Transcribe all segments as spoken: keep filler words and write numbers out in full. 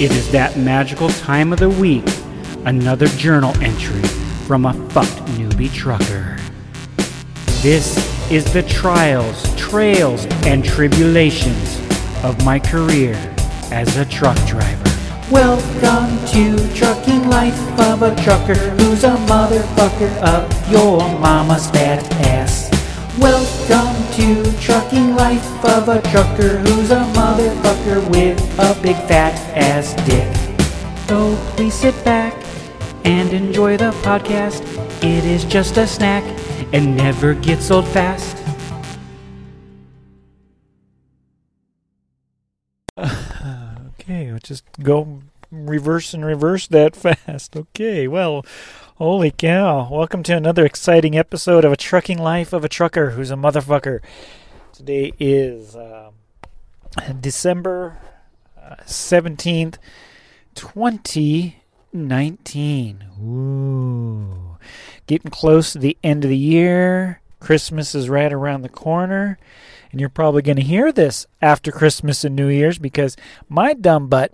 It is that magical time of the week. Another journal entry from a fucked newbie trucker. This is the trials, trails, and tribulations of my career as a truck driver. Welcome to Trucking Life of a Trucker, who's a motherfucker up your mama's fat ass. Welcome to Trucking Life of a Trucker, who's a motherfucker with a big fat ass dick. So please sit back and enjoy the podcast. It is just a snack and never gets old fast. Okay, let's just go reverse and reverse that fast. Okay, well, holy cow. Welcome to another exciting episode of A Trucking Life of a Trucker Who's a Motherfucker. Today is uh, December uh, seventeenth, twenty nineteen. Ooh. Getting close to the end of the year. Christmas is right around the corner. And you're probably going to hear this after Christmas and New Year's because my dumb butt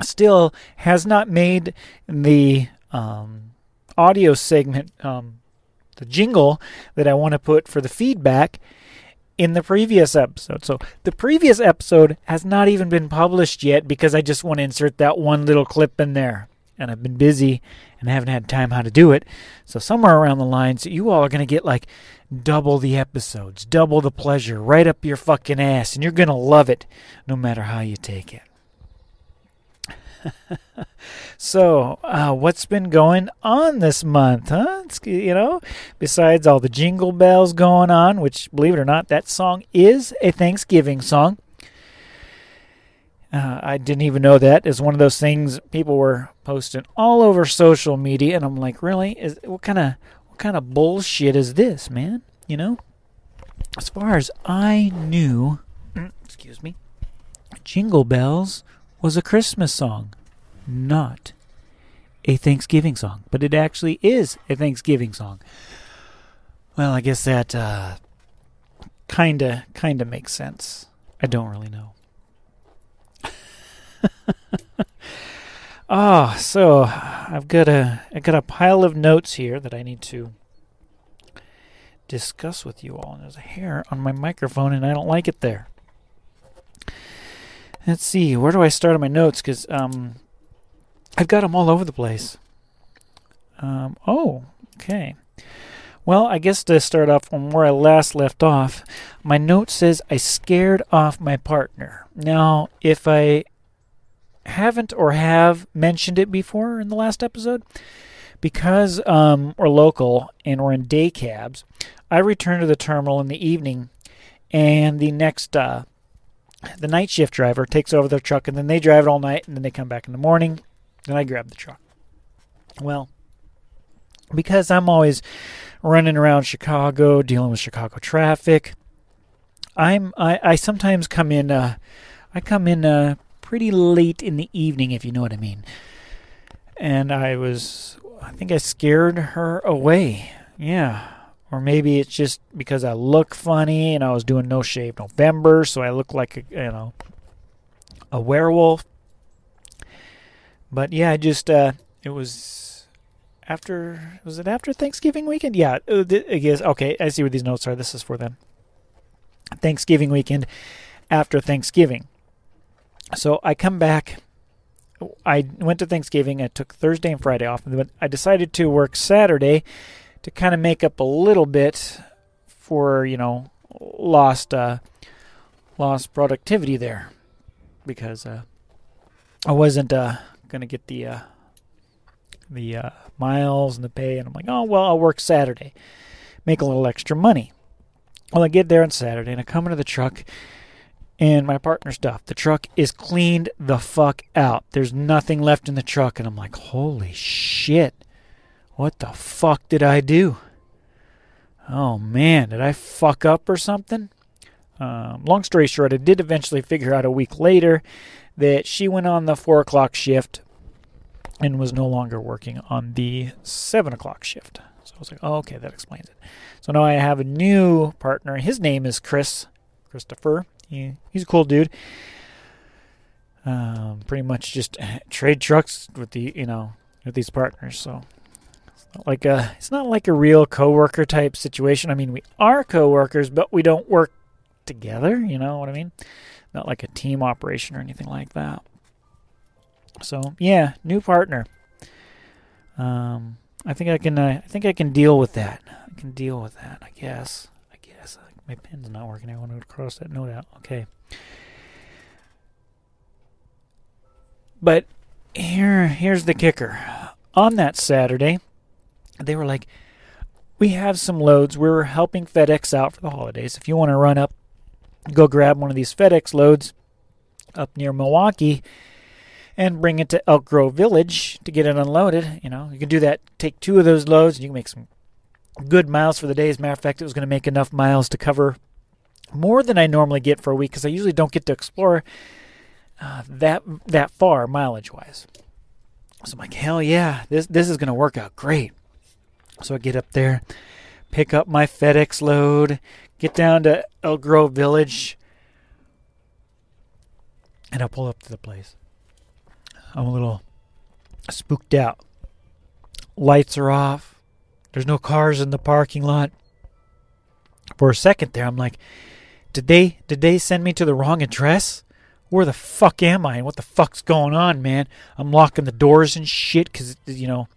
still has not made the um, audio segment, um, the jingle that I want to put for the feedback in the previous episode. So the previous episode has not even been published yet because I just want to insert that one little clip in there. And I've been busy and I haven't had time how to do it. So somewhere around the lines, you all are going to get like double the episodes, double the pleasure, right up your fucking ass. And you're going to love it no matter how you take it. so uh, what's been going on this month, huh? It's, you know, besides all the jingle bells going on, which believe it or not, that song is a Thanksgiving song. Uh, I didn't even know that. It's one of those things people were posting all over social media, and I'm like, really? Is what kind of what kind of bullshit is this, man? You know? As far as I knew, excuse me, Jingle Bells was a Christmas song, not a Thanksgiving song. But it actually is a Thanksgiving song. Well, I guess that uh, kinda kinda makes sense. I don't really know. oh, so I've got a I got a pile of notes here that I need to discuss with you all. And there's a hair on my microphone, and I don't like it there. Let's see, where do I start on my notes? Because um, I've got them all over the place. Um, oh, okay. Well, I guess to start off from where I last left off, my note says I scared off my partner. Now, if I haven't or have mentioned it before in the last episode, because um, we're local and we're in day cabs, I return to the terminal in the evening, and the next uh, the night shift driver takes over their truck, and then they drive it all night, and then they come back in the morning, and I grab the truck. Well, because I'm always running around Chicago, dealing with Chicago traffic, I'm I, I sometimes come in uh, I come in. Uh, pretty late in the evening, if you know what I mean. And I was, I think I scared her away. Yeah. Or maybe it's just because I look funny and I was doing No Shave November, so I look like, a, you know, a werewolf. But yeah, I just, uh, it was after, was it after Thanksgiving weekend? Yeah, I guess, okay, I see where these notes are. This is for them. Thanksgiving weekend after Thanksgiving. So I come back, I went to Thanksgiving, I took Thursday and Friday off, but I decided to work Saturday to kind of make up a little bit for, you know, lost uh, lost productivity there, because uh, I wasn't uh, going to get the, uh, the uh, miles and the pay, and I'm like, oh, well, I'll work Saturday, make a little extra money. Well, I get there on Saturday, and I come into the truck, and my partner's stuff. The truck is cleaned the fuck out. There's nothing left in the truck. And I'm like, holy shit. What the fuck did I do? Oh, man. Did I fuck up or something? Um, long story short, I did eventually figure out a week later that she went on the four o'clock shift and was no longer working on the seven o'clock shift. So I was like, oh, okay, that explains it. So now I have a new partner. His name is Chris, Christopher. He's a cool dude. um, pretty much just trade trucks with the, you know, with these partners. So it's not like a, it's not like a real coworker type situation. I mean, we are coworkers, but we don't work together. You know what I mean? Not like a team operation or anything like that. So yeah, new partner. Um, I think I can. Uh, I think I can deal with that. I can deal with that. I guess. I guess my pen's not working. I want to cross that note out. Okay. But here, here's the kicker. On that Saturday, they were like, "We have some loads. We're helping FedEx out for the holidays. If you want to run up, go grab one of these FedEx loads up near Milwaukee and bring it to Elk Grove Village to get it unloaded. You know, you can do that. Take two of those loads, and you can make some good miles for the day." As a matter of fact, it was going to make enough miles to cover more than I normally get for a week because I usually don't get to explore uh, that that far mileage-wise. So I'm like, hell yeah, this this is going to work out great. So I get up there, pick up my FedEx load, get down to Elk Grove Village, and I pull up to the place. I'm a little spooked out. Lights are off. There's no cars in the parking lot. For a second there, I'm like, did they did they send me to the wrong address? Where the fuck am I? And what the fuck's going on, man? I'm locking the doors and shit because, you know,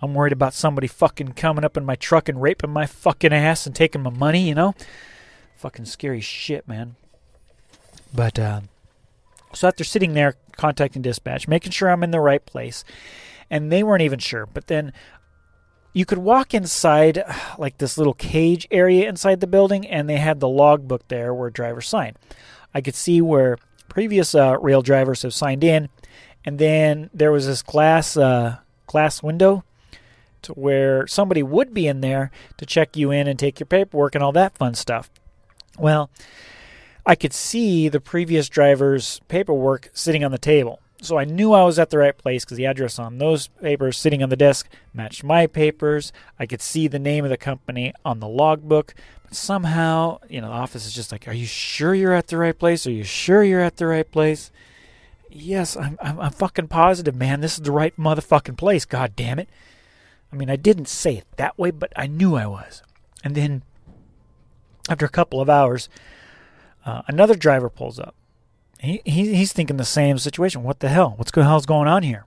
I'm worried about somebody fucking coming up in my truck and raping my fucking ass and taking my money, you know? Fucking scary shit, man. But, uh, so after sitting there contacting dispatch, making sure I'm in the right place, and they weren't even sure. But then you could walk inside like this little cage area inside the building, and they had the logbook there where drivers sign. I could see where previous uh, rail drivers have signed in, and then there was this glass uh, glass window to where somebody would be in there to check you in and take your paperwork and all that fun stuff. Well, I could see the previous driver's paperwork sitting on the table. So I knew I was at the right place because the address on those papers sitting on the desk matched my papers. I could see the name of the company on the logbook. But somehow, you know, the office is just like, are you sure you're at the right place? Are you sure you're at the right place? Yes, I'm I'm, I'm fucking positive, man. This is the right motherfucking place. God damn it. I mean, I didn't say it that way, but I knew I was. And then after a couple of hours, Uh, another driver pulls up. He, he he's thinking the same situation. What the hell? What's the hell's going on here?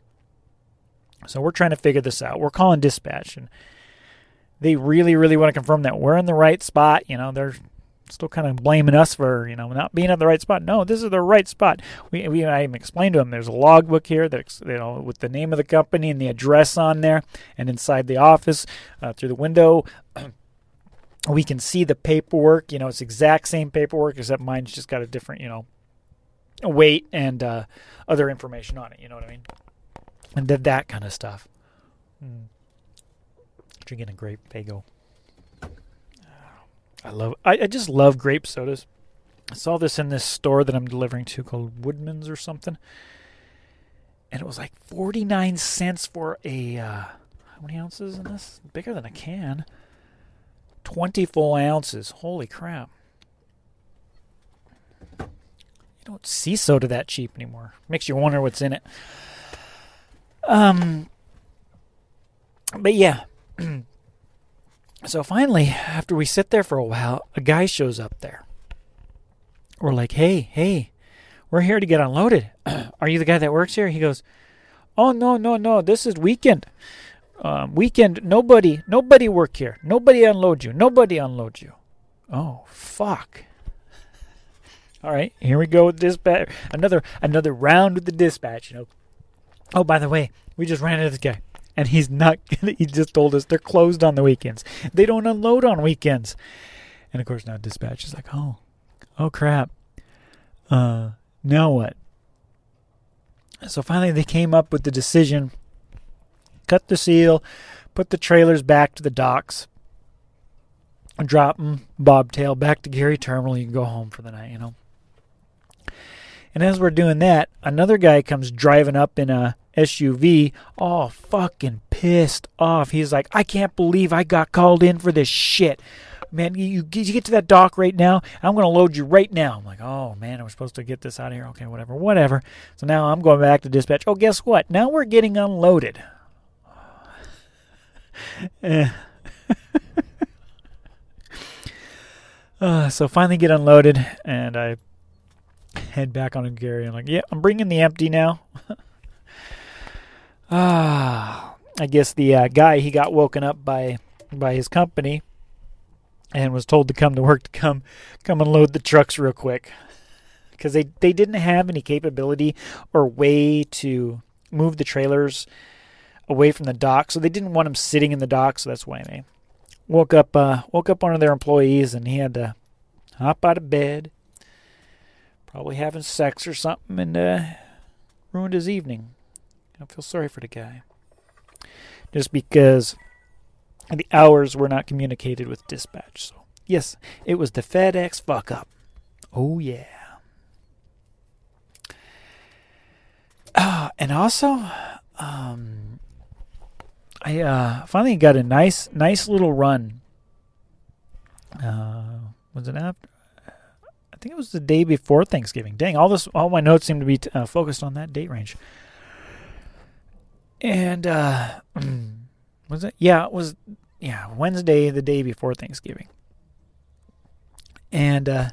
So we're trying to figure this out. We're calling dispatch, and they really, really want to confirm that we're in the right spot. You know, they're still kind of blaming us for, you know, not being at the right spot. No, this is the right spot. We we I explained to them. There's a logbook here that, you know, with the name of the company and the address on there, and inside the office uh, through the window. We can see the paperwork, you know, it's exact same paperwork, except mine's just got a different, you know, weight and uh, other information on it, you know what I mean? And did that kind of stuff. Mm. Drinking a grape Faygo. I love, I, I just love grape sodas. I saw this in this store that I'm delivering to called Woodman's or something. And it was like forty-nine cents for a, uh, how many ounces in this? Bigger than a can. twenty full ounces. Holy crap. You don't see soda that cheap anymore. Makes you wonder what's in it. Um, but yeah. So finally, after we sit there for a while, a guy shows up there. We're like, hey, hey, we're here to get unloaded. Are you the guy that works here? He goes, oh, no, no, no. This is weekend. Um, weekend, nobody, nobody work here. Nobody unload you. Nobody unload you. Oh, fuck. All right, here we go with dispatch. Another, another round with the dispatch, you know. Oh, by the way, we just ran into this guy, and he's not gonna, he just told us they're closed on the weekends. They don't unload on weekends. And, of course, now dispatch is like, oh, oh, crap. Uh, now what? So, finally, they came up with the decision. Cut the seal, put the trailers back to the docks, drop them, bobtail, back to Gary Terminal. You can go home for the night, you know. And as we're doing that, another guy comes driving up in a S U V, all fucking pissed off. He's like, I can't believe I got called in for this shit. Man, you, you get to that dock right now, I'm going to load you right now. I'm like, oh, man, I was supposed to get this out of here. Okay, whatever, whatever. So now I'm going back to dispatch. Oh, guess what? Now we're getting unloaded. Yeah. uh, so finally get unloaded, and I head back on to Gary. I'm like, yeah, I'm bringing the empty now. Ah, I guess the uh, guy, he got woken up by by his company and was told to come to work to come come unload the trucks real quick, because they, they didn't have any capability or way to move the trailers away from the dock, so they didn't want him sitting in the dock. So that's why they woke up uh, woke up one of their employees, and he had to hop out of bed, probably having sex or something, and uh, ruined his evening. I feel sorry for the guy, just because the hours were not communicated with dispatch. So yes, it was the FedEx fuck up. Oh yeah. Uh, and also, um, I uh, finally got a nice, nice little run. Uh, was it after? I think it was the day before Thanksgiving. Dang, all this, all my notes seem to be t- uh, focused on that date range. And uh, was it? Yeah, it was. Yeah, Wednesday, the day before Thanksgiving. And uh,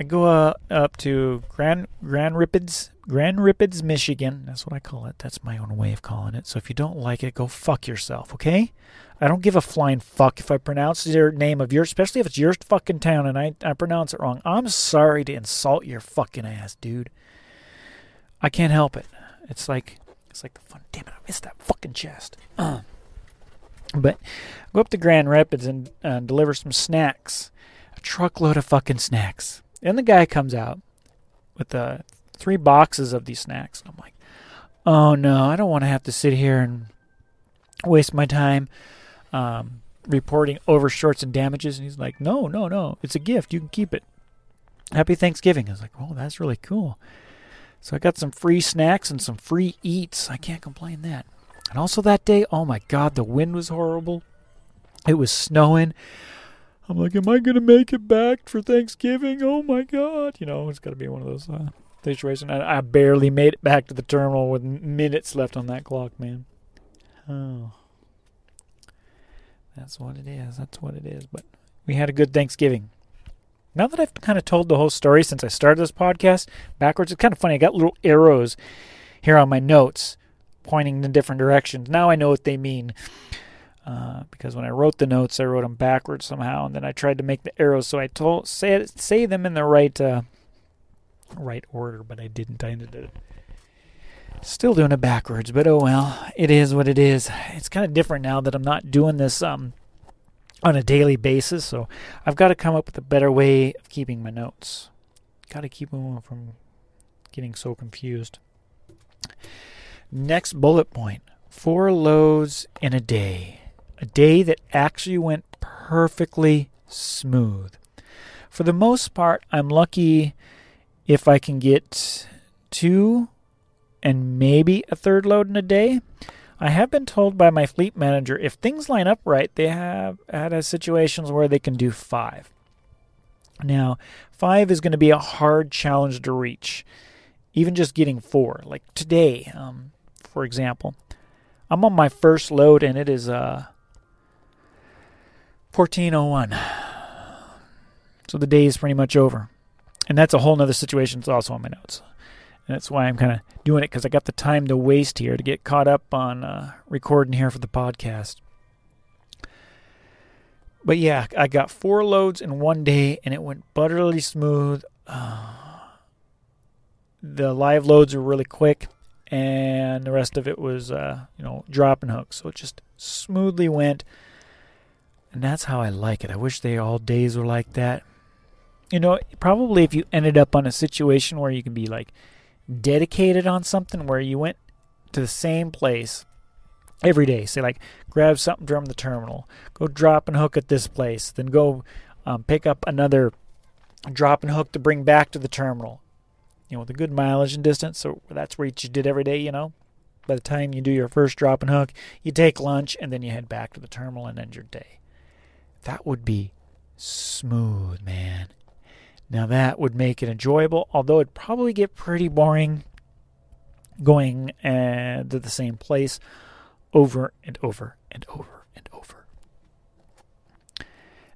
I go uh, up to Grand Grand Rapids, Grand Rapids, Michigan. That's what I call it. That's my own way of calling it. So if you don't like it, go fuck yourself, okay? I don't give a flying fuck if I pronounce your name of yours, especially if it's your fucking town and I, I pronounce it wrong. I'm sorry to insult your fucking ass, dude. I can't help it. It's like. It's like the fun. Damn it, I missed that fucking chest. Uh. But go up to Grand Rapids and uh, deliver some snacks. A truckload of fucking snacks. And the guy comes out with uh, three boxes of these snacks. And I'm like, oh no, I don't want to have to sit here and waste my time um, reporting over shorts and damages. And he's like, no, no, no. It's a gift. You can keep it. Happy Thanksgiving. I was like, oh, that's really cool. So I got some free snacks and some free eats. I can't complain that. And also that day, oh my God, the wind was horrible. It was snowing. I'm like, am I going to make it back for Thanksgiving? Oh my God. You know, it's got to be one of those uh, situations. I, I barely made it back to the terminal with minutes left on that clock, man. Oh. That's what it is. That's what it is. But we had a good Thanksgiving. Now that I've kind of told the whole story since I started this podcast backwards, it's kind of funny. I got little arrows here on my notes pointing in different directions. Now I know what they mean uh, because when I wrote the notes, I wrote them backwards somehow, and then I tried to make the arrows so I told say say them in the right uh, right order, but I didn't. I ended up still doing it backwards, but oh well. It is what it is. It's kind of different now that I'm not doing this. Um, on a daily basis, so I've got to come up with a better way of keeping my notes. Got to keep them from getting so confused. Next bullet point, four loads in a day. A day that actually went perfectly smooth. For the most part, I'm lucky if I can get two and maybe a third load in a day. I have been told by my fleet manager, if things line up right, they have had situations where they can do five. Now, five is going to be a hard challenge to reach, even just getting four. Like today, um, for example, I'm on my first load, and it is uh, fourteen oh one. So the day is pretty much over. And that's a whole other situation. It's also on my notes. And that's why I'm kind of doing it, because I got the time to waste here to get caught up on uh, recording here for the podcast. But yeah, I got four loads in one day, and it went butterly smooth. Uh, the live loads were really quick, and the rest of it was, uh, you know, drop and hook. So it just smoothly went, and that's how I like it. I wish they all days were like that. You know, probably if you ended up on a situation where you can be like, dedicated on something where you went to the same place every day. Say like grab something from the terminal, go drop and hook at this place, then go um, pick up another drop and hook to bring back to the terminal. You know, with a good mileage and distance, so that's what you did every day, you know. By the time you do your first drop and hook, you take lunch, and then you head back to the terminal and end your day. That would be smooth, man. Now that would make it enjoyable, although it'd probably get pretty boring going uh, to the same place over and over and over and over.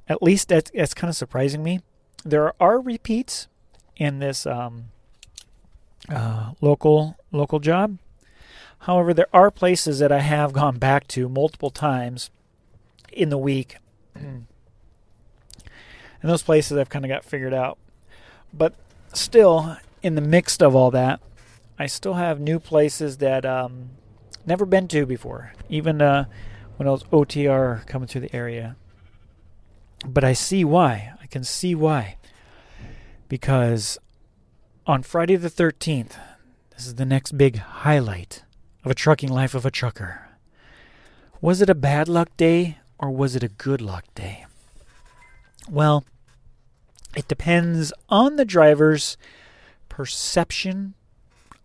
At least that's, that's kind of surprising me. There are repeats in this um, uh, local local job. However, there are places that I have gone back to multiple times in the week. And those places I've kind of got figured out. But still, in the midst of all that, I still have new places that um never been to before, even uh, when I was O T R coming through the area. But I see why. I can see why. Because on Friday the thirteenth, this is the next big highlight of a trucking life of a trucker. Was it a bad luck day or was it a good luck day? Well, it depends on the driver's perception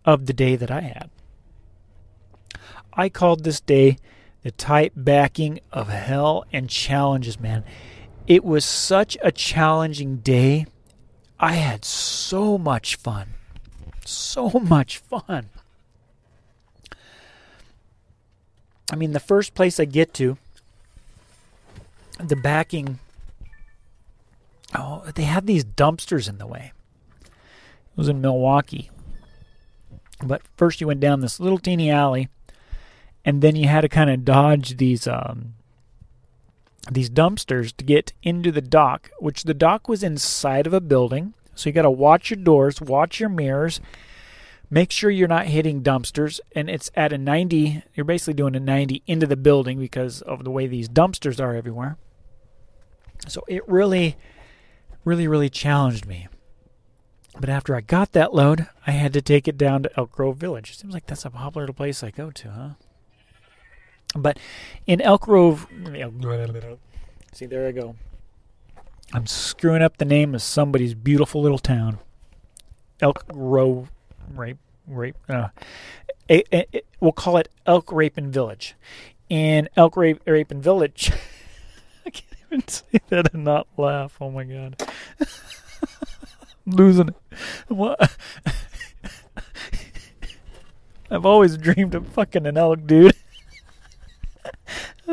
of the day that I had. I called this day the type backing of hell and challenges, man. It was such a challenging day. I had so much fun. So much fun. I mean, the first place I get to, the backing, oh, they had these dumpsters in the way. It was in Milwaukee. But first you went down this little teeny alley, and then you had to kind of dodge these um, these dumpsters to get into the dock, which the dock was inside of a building. So you got to watch your doors, watch your mirrors, make sure you're not hitting dumpsters. And it's at a ninety, you're basically doing a ninety into the building because of the way these dumpsters are everywhere. So it really, really, really challenged me. But after I got that load, I had to take it down to Elk Grove Village. Seems like that's a popular little place I go to, huh? But in Elk Grove, see, there I go. I'm screwing up the name of somebody's beautiful little town. Elk Grove, rape, rape. Uh, it, it, it, we'll call it Elk Rapin Village. In Elk Rape, Rapin Village, I can't even say that and not laugh. Oh my God, I'm losing it. What? I've always dreamed of fucking an elk, dude.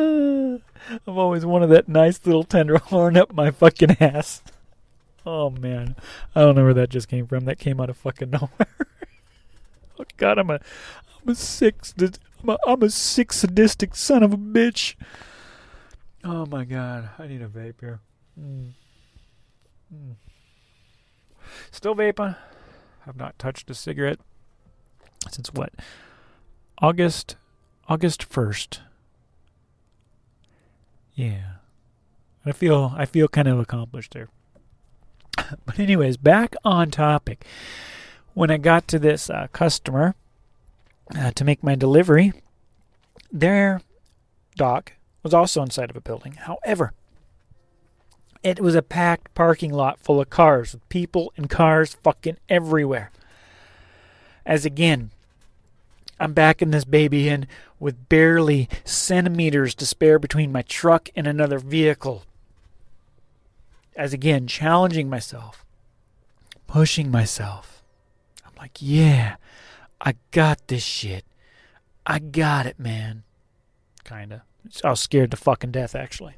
I've always wanted that nice little tenderhorn up my fucking ass. Oh, man. I don't know where that just came from. That came out of fucking nowhere. Oh, God, I'm a, I'm a sick, I'm a, I'm a sick sadistic son of a bitch. Oh, my God. I need a vape here. Mm. Mm. Still vaping. I've not touched a cigarette since what? August, August first. Yeah, I feel I feel kind of accomplished there. But anyways, back on topic. When I got to this uh, customer uh, to make my delivery, their dock was also inside of a building. However, it was a packed parking lot full of cars, with people and cars fucking everywhere. As again, I'm backing this baby in with barely centimeters to spare between my truck and another vehicle. As again, challenging myself, pushing myself. I'm like, yeah, I got this shit. I got it, man. Kinda. I was scared to fucking death, actually.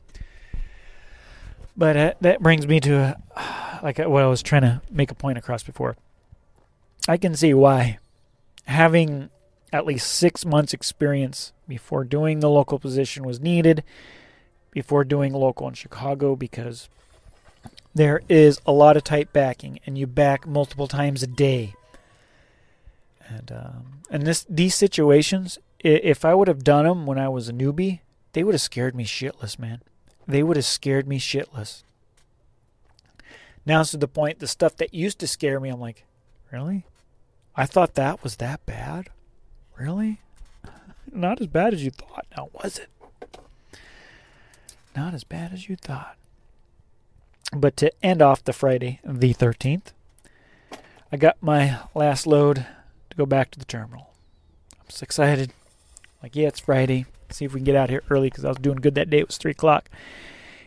But uh, that brings me to uh, like what I was trying to make a point across before. I can see why having at least six months experience before doing the local position was needed, before doing local in Chicago, because there is a lot of tight backing, and you back multiple times a day. And um, and this these situations, if I would have done them when I was a newbie, they would have scared me shitless, man. They would have scared me shitless. Now it's to the point, the stuff that used to scare me, I'm like, really? I thought that was that bad? Really? Not as bad as you thought. Now, was it? Not as bad as you thought. But to end off the Friday, the thirteenth, I got my last load to go back to the terminal. I'm so excited. Like, yeah, it's Friday. Let's see if we can get out here early because I was doing good that day. It was three o'clock.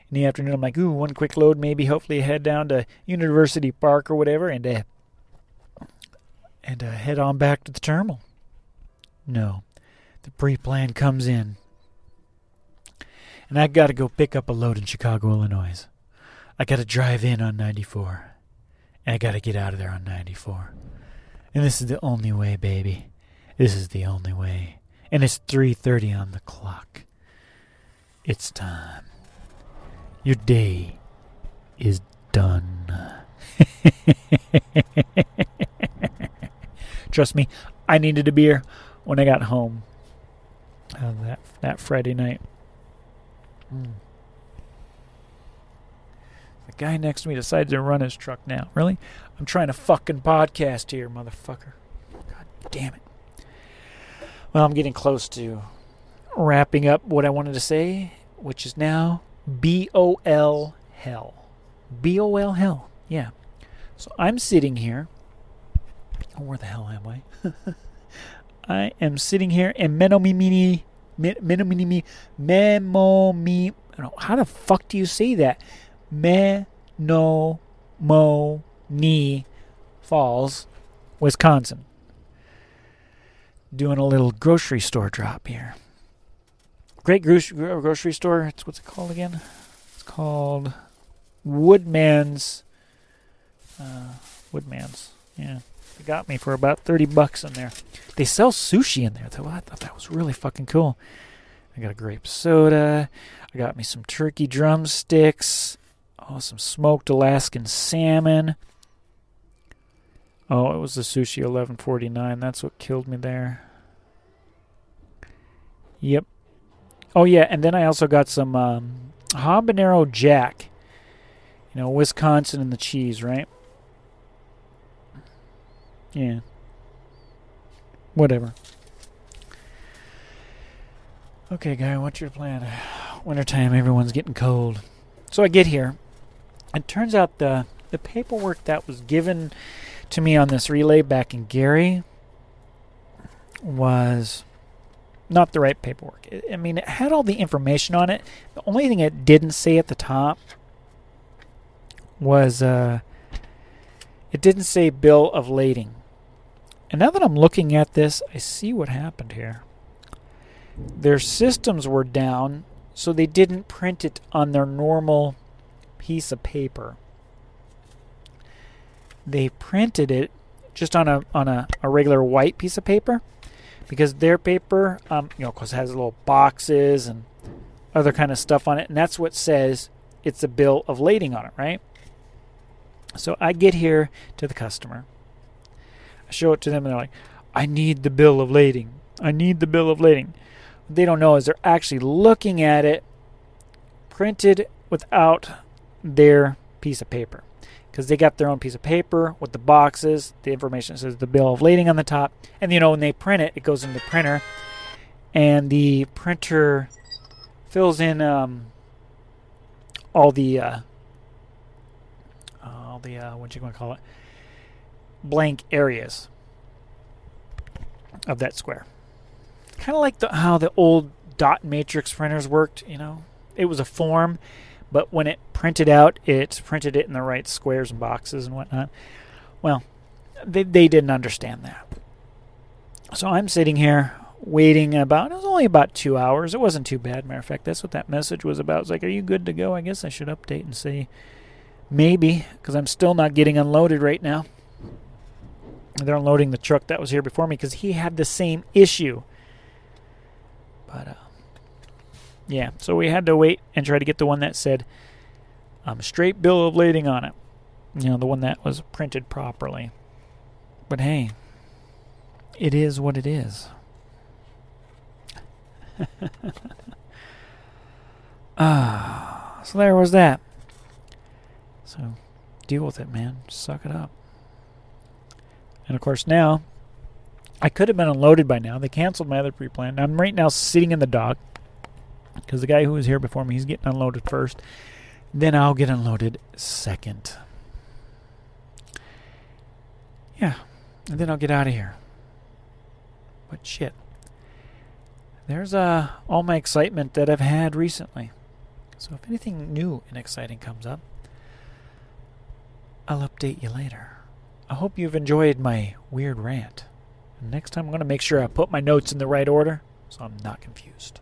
In the afternoon, I'm like, ooh, one quick load maybe. Hopefully head down to University Park or whatever and uh, and uh, head on back to the terminal. No. The pre-plan comes in. And I got to go pick up a load in Chicago, Illinois. I got to drive in on ninety-four. And I got to get out of there on ninety-four. And this is the only way, baby. This is the only way. And it's three thirty on the clock. It's time. Your day is done. Trust me, I needed a beer when I got home uh, that, that Friday night. Mm. The guy next to me decided to run his truck now. Really? I'm trying to fucking podcast here, motherfucker. God damn it. Well, I'm getting close to wrapping up what I wanted to say, which is now B O L hell. B O L hell. Yeah. So I'm sitting here. Oh, where the hell am I? I am sitting here in Menomonee. Menomonee. Menomonee. I don't know. How the fuck do you say that? Menomonee Falls, Wisconsin. Doing a little grocery store drop here. Great gro- grocery store. It's, what's it called again? It's called Woodman's. Uh, Woodman's. Yeah. They got me for about thirty bucks in there. They sell sushi in there, though. I thought that was really fucking cool. I got a grape soda. I got me some turkey drumsticks. Oh, some smoked Alaskan salmon. Oh, it was the sushi eleven forty-nine. That's what killed me there. Yep. Oh, yeah, and then I also got some um, habanero jack. You know, Wisconsin and the cheese, right? Yeah. Whatever. Okay, guy, what's your plan? Wintertime, everyone's getting cold. So I get here. It turns out the the paperwork that was given to me on this relay back in Gary was not the right paperwork. I mean, it had all the information on it. The only thing it didn't say at the top was uh, it didn't say bill of lading. And now that I'm looking at this, I see what happened here. Their systems were down, so they didn't print it on their normal piece of paper. They printed it just on a on a, a regular white piece of paper because their paper, um, you know, of course, it has little boxes and other kind of stuff on it, and that's what says it's a bill of lading on it, right? So I get here to the customer. I show it to them, and they're like, I need the bill of lading. I need the bill of lading. What they don't know is they're actually looking at it printed without their piece of paper. Because they got their own piece of paper with the boxes, the information says the bill of lading on the top. And, you know, when they print it, it goes in the printer. And the printer fills in um, all the, uh, all the uh, what you want to call it, blank areas of that square. Kind of like the, how the old dot matrix printers worked, you know. It was a form. But when it printed out, it printed it in the right squares and boxes and whatnot. Well, they they didn't understand that. So I'm sitting here waiting about, it was only about two hours. It wasn't too bad. Matter of fact, that's what that message was about. It's like, are you good to go? I guess I should update and see. Maybe, because I'm still not getting unloaded right now. They're unloading the truck that was here before me because he had the same issue. But, uh. Yeah, so we had to wait and try to get the one that said um, straight bill of lading on it. You know, the one that was printed properly. But hey, it is what it is. Ah, so there was that. So deal with it, man. Just suck it up. And of course now, I could have been unloaded by now. They canceled my other pre-plan. I'm right now sitting in the dock. Because the guy who was here before me, he's getting unloaded first. Then I'll get unloaded second. Yeah. And then I'll get out of here. But shit. there's uh, all my excitement that I've had recently. So if anything new and exciting comes up, I'll update you later. I hope you've enjoyed my weird rant. And next time I'm going to make sure I put my notes in the right order so I'm not confused.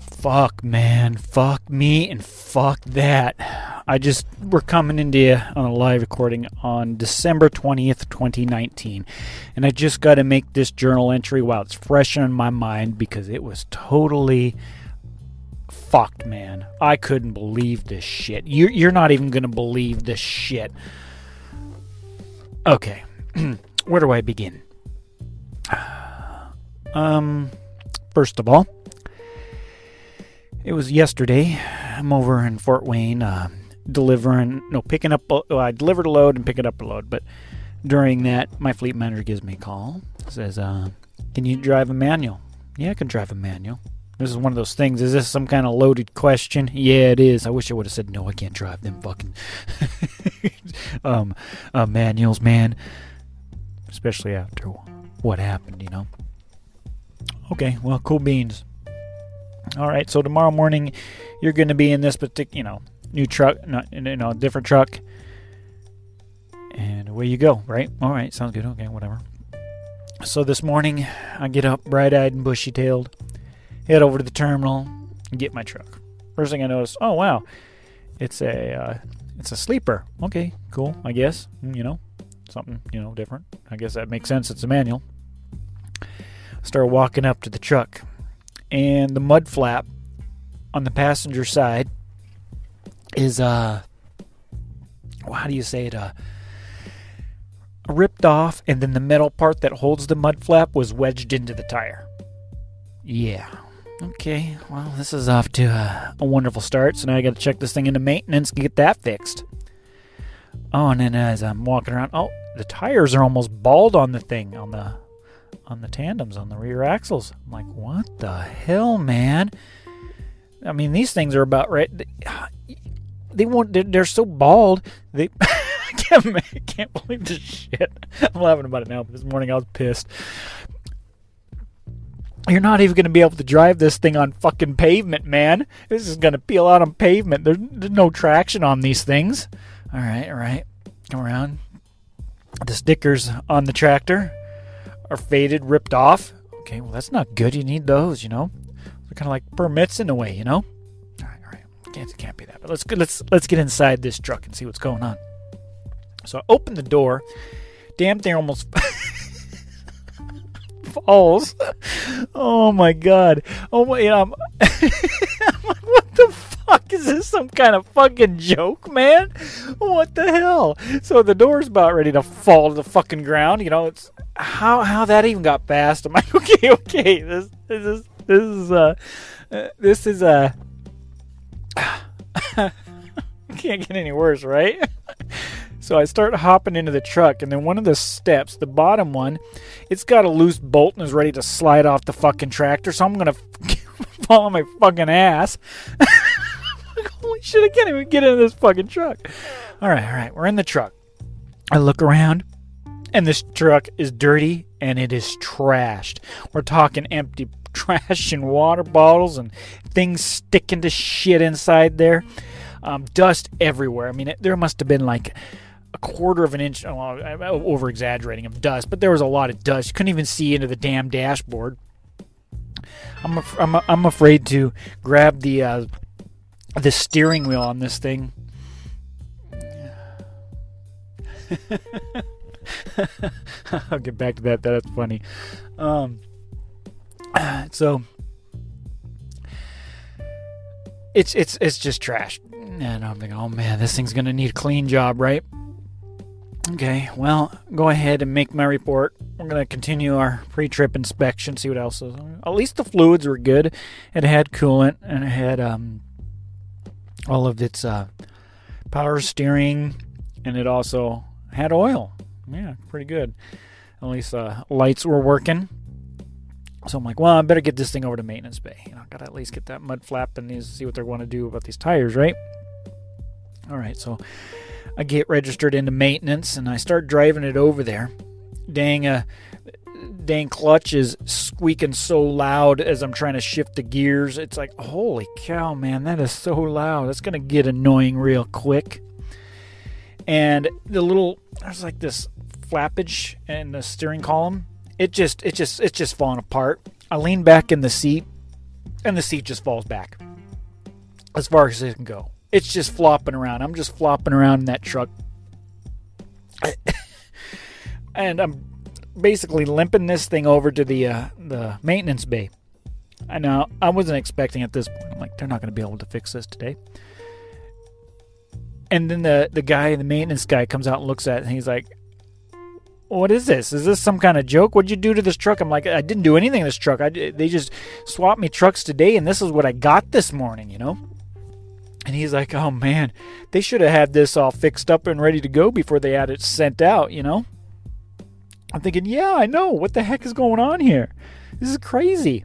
Fuck, man. Fuck me and fuck that. I just, we're coming into you on a live recording on December twentieth, twenty nineteen. And I just got to make this journal entry while it's fresh in my mind because it was totally fucked, man. I couldn't believe this shit. You're, you're not even going to believe this shit. Okay. Where do I begin? Um, first of all, it was yesterday. I'm over in Fort Wayne uh, delivering, no, picking up, well, I delivered a load and picking up a load, but during that, my fleet manager gives me a call. Says, uh, can you drive a manual? Yeah, I can drive a manual. This is one of those things. Is this some kind of loaded question? Yeah, it is. I wish I would have said, no, I can't drive them fucking um, uh, manuals, man. Especially after what happened, you know. Okay, well, cool beans. All right, so tomorrow morning you're going to be in this particular, you know, new truck, not, you know, different truck, and away you go, right? All right, sounds good. Okay, whatever. So this morning I get up bright-eyed and bushy-tailed, head over to the terminal, and get my truck. First thing I notice, oh, wow, it's a uh, it's a sleeper. Okay, cool, I guess, you know, something, you know, different. I guess that makes sense. It's a manual. Start walking up to the truck. And the mud flap on the passenger side is, uh, well, how do you say it, uh, ripped off, and then the metal part that holds the mud flap was wedged into the tire. Yeah. Okay, well, this is off to uh, a wonderful start, so now I got to check this thing into maintenance and get that fixed. Oh, and then as I'm walking around, oh, the tires are almost bald on the thing, on the... on the tandems, on the rear axles. I'm like, what the hell, man? I mean, these things are about right. They, they won't. They're, they're so bald. They I can't, man, I can't believe this shit. I'm laughing about it now, but this morning I was pissed. You're not even going to be able to drive this thing on fucking pavement, man. This is going to peel out on pavement. There's, there's no traction on these things. All right, all right. Come around. The stickers on the tractor are faded, ripped off. Okay, well, that's not good. You need those, you know. They're kind of like permits in a way, you know. All right, all right. Can't, can't be that. But let's let's let's get inside this truck and see what's going on. So I open the door. Damn thing almost falls. Oh my god. Oh my. You know, I'm, I'm like, what the fuck is this? Some kind of fucking joke, man? What the hell? So the door's about ready to fall to the fucking ground. You know, it's. How how that even got past? I'm like, okay, okay, this this is this is uh, uh this is uh can't get any worse, right? So I start hopping into the truck, and then one of the steps, the bottom one, it's got a loose bolt and is ready to slide off the fucking tractor. So I'm gonna fall on my fucking ass. Like, holy shit! I can't even get into this fucking truck. All right, all right, we're in the truck. I look around. And this truck is dirty, and it is trashed. We're talking empty trash and water bottles and things sticking to shit inside there. Um, dust everywhere. I mean, it, there must have been like a quarter of an inch, well, I'm over-exaggerating, of dust. But there was a lot of dust. You couldn't even see into the damn dashboard. I'm, af- I'm, a- I'm afraid to grab the, uh, the steering wheel on this thing. I'll get back to that. That's funny. Um, so it's it's it's just trash. And I'm thinking, oh man, this thing's gonna need a clean job, right? Okay, well, go ahead and make my report. We're gonna continue our pre-trip inspection. See what else is. At least the fluids were good. It had coolant, and it had um all of its uh, power steering, and it also had oil. Yeah, pretty good. At least uh, lights were working. So I'm like, well, I better get this thing over to maintenance bay. You know, I've got to at least get that mud flap and see what they're going to do about these tires, right? All right, so I get registered into maintenance, and I start driving it over there. Dang, uh, dang clutch is squeaking so loud as I'm trying to shift the gears. It's like, holy cow, man, that is so loud. That's going to get annoying real quick. And the little, there's like this flappage in the steering column. It just, it just, it's just falling apart. I lean back in the seat, and the seat just falls back as far as it can go. It's just flopping around. I'm just flopping around in that truck. And I'm basically limping this thing over to the uh, the maintenance bay. I know I wasn't expecting at this point. I'm like, they're not going to be able to fix this today. And then the, the guy, the maintenance guy, comes out and looks at it, and he's like, what is this? Is this some kind of joke? What'd you do to this truck? I'm like, I didn't do anything to this truck. I, they just swapped me trucks today, and this is what I got this morning, you know? And he's like, oh, man, they should have had this all fixed up and ready to go before they had it sent out, you know? I'm thinking, yeah, I know. What the heck is going on here? This is crazy.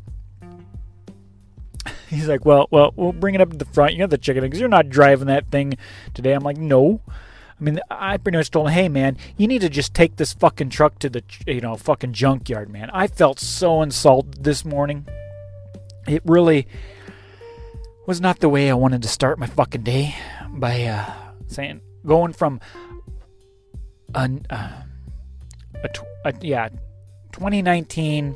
He's like, well, well, we'll bring it up to the front. You got to check it because you're not driving that thing today. I'm like, no. I mean, I pretty much told him, hey, man, you need to just take this fucking truck to the, you know, fucking junkyard, man. I felt so insulted this morning. It really was not the way I wanted to start my fucking day by uh, saying, going from an, uh, a, tw- a, yeah, twenty nineteen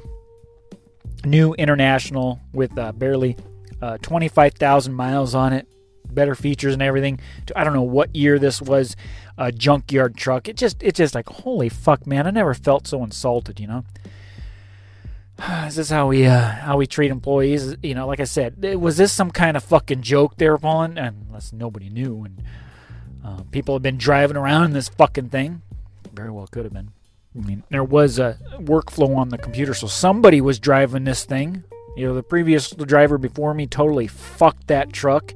new International with uh, barely uh, twenty-five thousand miles on it, better features and everything. I don't know what year this was, a junkyard truck. It just, it's just like, holy fuck, man, I never felt so insulted, you know? Is this how we, uh, how we treat employees? You know, like I said, was this some kind of fucking joke they were pulling? Unless nobody knew, and uh, people have been driving around in this fucking thing. Very well could have been. I mean, there was a workflow on the computer, so somebody was driving this thing. You know, the previous driver before me totally fucked that truck.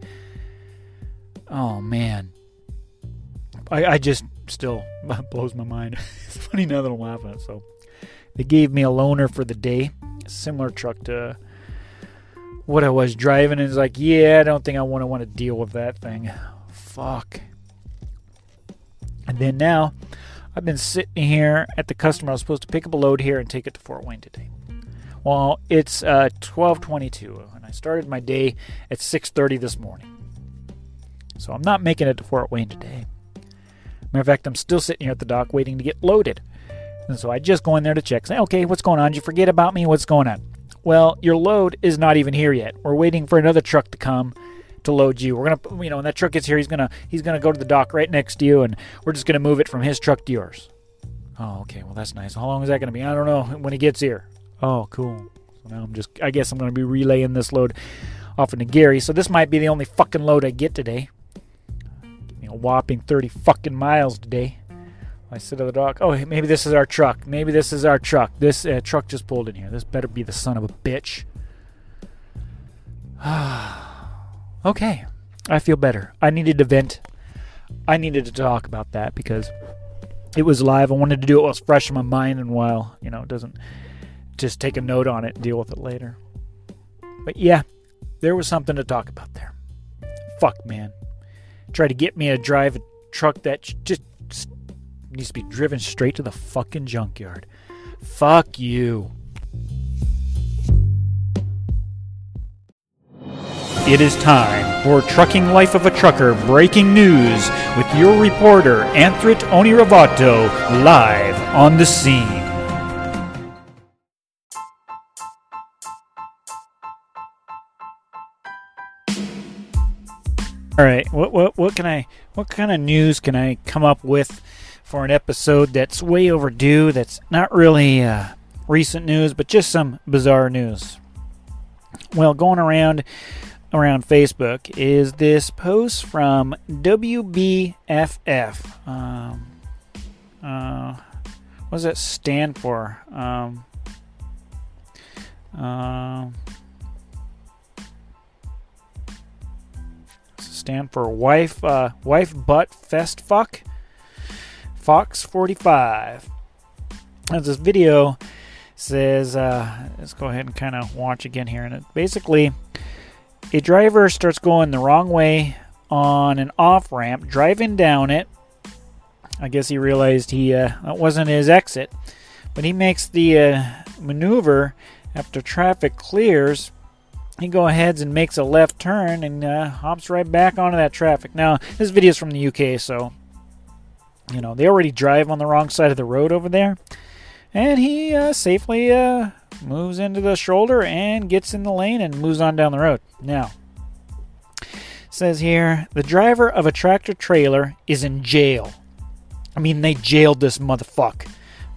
Oh, man. I, I just still, it blows my mind. It's funny now that I'm laughing at it, so. They gave me a loaner for the day, a similar truck to what I was driving. And it's like, yeah, I don't think I want to want to deal with that thing. Fuck. And then now, I've been sitting here at the customer. I was supposed to pick up a load here and take it to Fort Wayne today. Well, it's uh, twelve twenty-two, and I started my day at six thirty this morning. So I'm not making it to Fort Wayne today. Matter of fact, I'm still sitting here at the dock waiting to get loaded. And so I just go in there to check. Say, okay, what's going on? Did you forget about me? What's going on? Well, your load is not even here yet. We're waiting for another truck to come to load you. We're gonna, you know, when that truck gets here, he's gonna he's gonna go to the dock right next to you, and we're just gonna move it from his truck to yours. Oh, okay. Well, that's nice. How long is that gonna be? I don't know. When he gets here. Oh, cool. So now I'm just. I guess I'm gonna be relaying this load off into Gary. So this might be the only fucking load I get today. Give me a whopping thirty fucking miles today. I sit at the dock. Oh, maybe this is our truck. Maybe this is our truck. This uh, truck just pulled in here. This better be the son of a bitch. Okay. I feel better. I needed to vent. I needed to talk about that because it was live. I wanted to do it while it's fresh in my mind and while, you know, it doesn't just take a note on it and deal with it later. But yeah, there was something to talk about there. Fuck, man. Try to get me to drive a truck that just needs to be driven straight to the fucking junkyard. Fuck you. It is time for Trucking Life of a Trucker Breaking News with your reporter, Anthrit Oniravato, live on the scene. All right, what what what can I what kind of news can I come up with for an episode that's way overdue, that's not really uh, recent news, but just some bizarre news? Well, going around around Facebook is this post from W B F F. Um, uh, what does that stand for? Um, uh, stand for wife, uh, wife butt fest fuck. Fox forty-five. Now this video says, uh, let's go ahead and kind of watch again here. And it basically, a driver starts going the wrong way on an off-ramp, driving down it. I guess he realized he uh, that wasn't his exit. But he makes the uh, maneuver after traffic clears. He goes ahead and makes a left turn and uh, hops right back onto that traffic. Now, this video is from the U K, so, you know, they already drive on the wrong side of the road over there. And he uh, safely uh, moves into the shoulder and gets in the lane and moves on down the road. Now, it says here, the driver of a tractor trailer is in jail. I mean, they jailed this motherfucker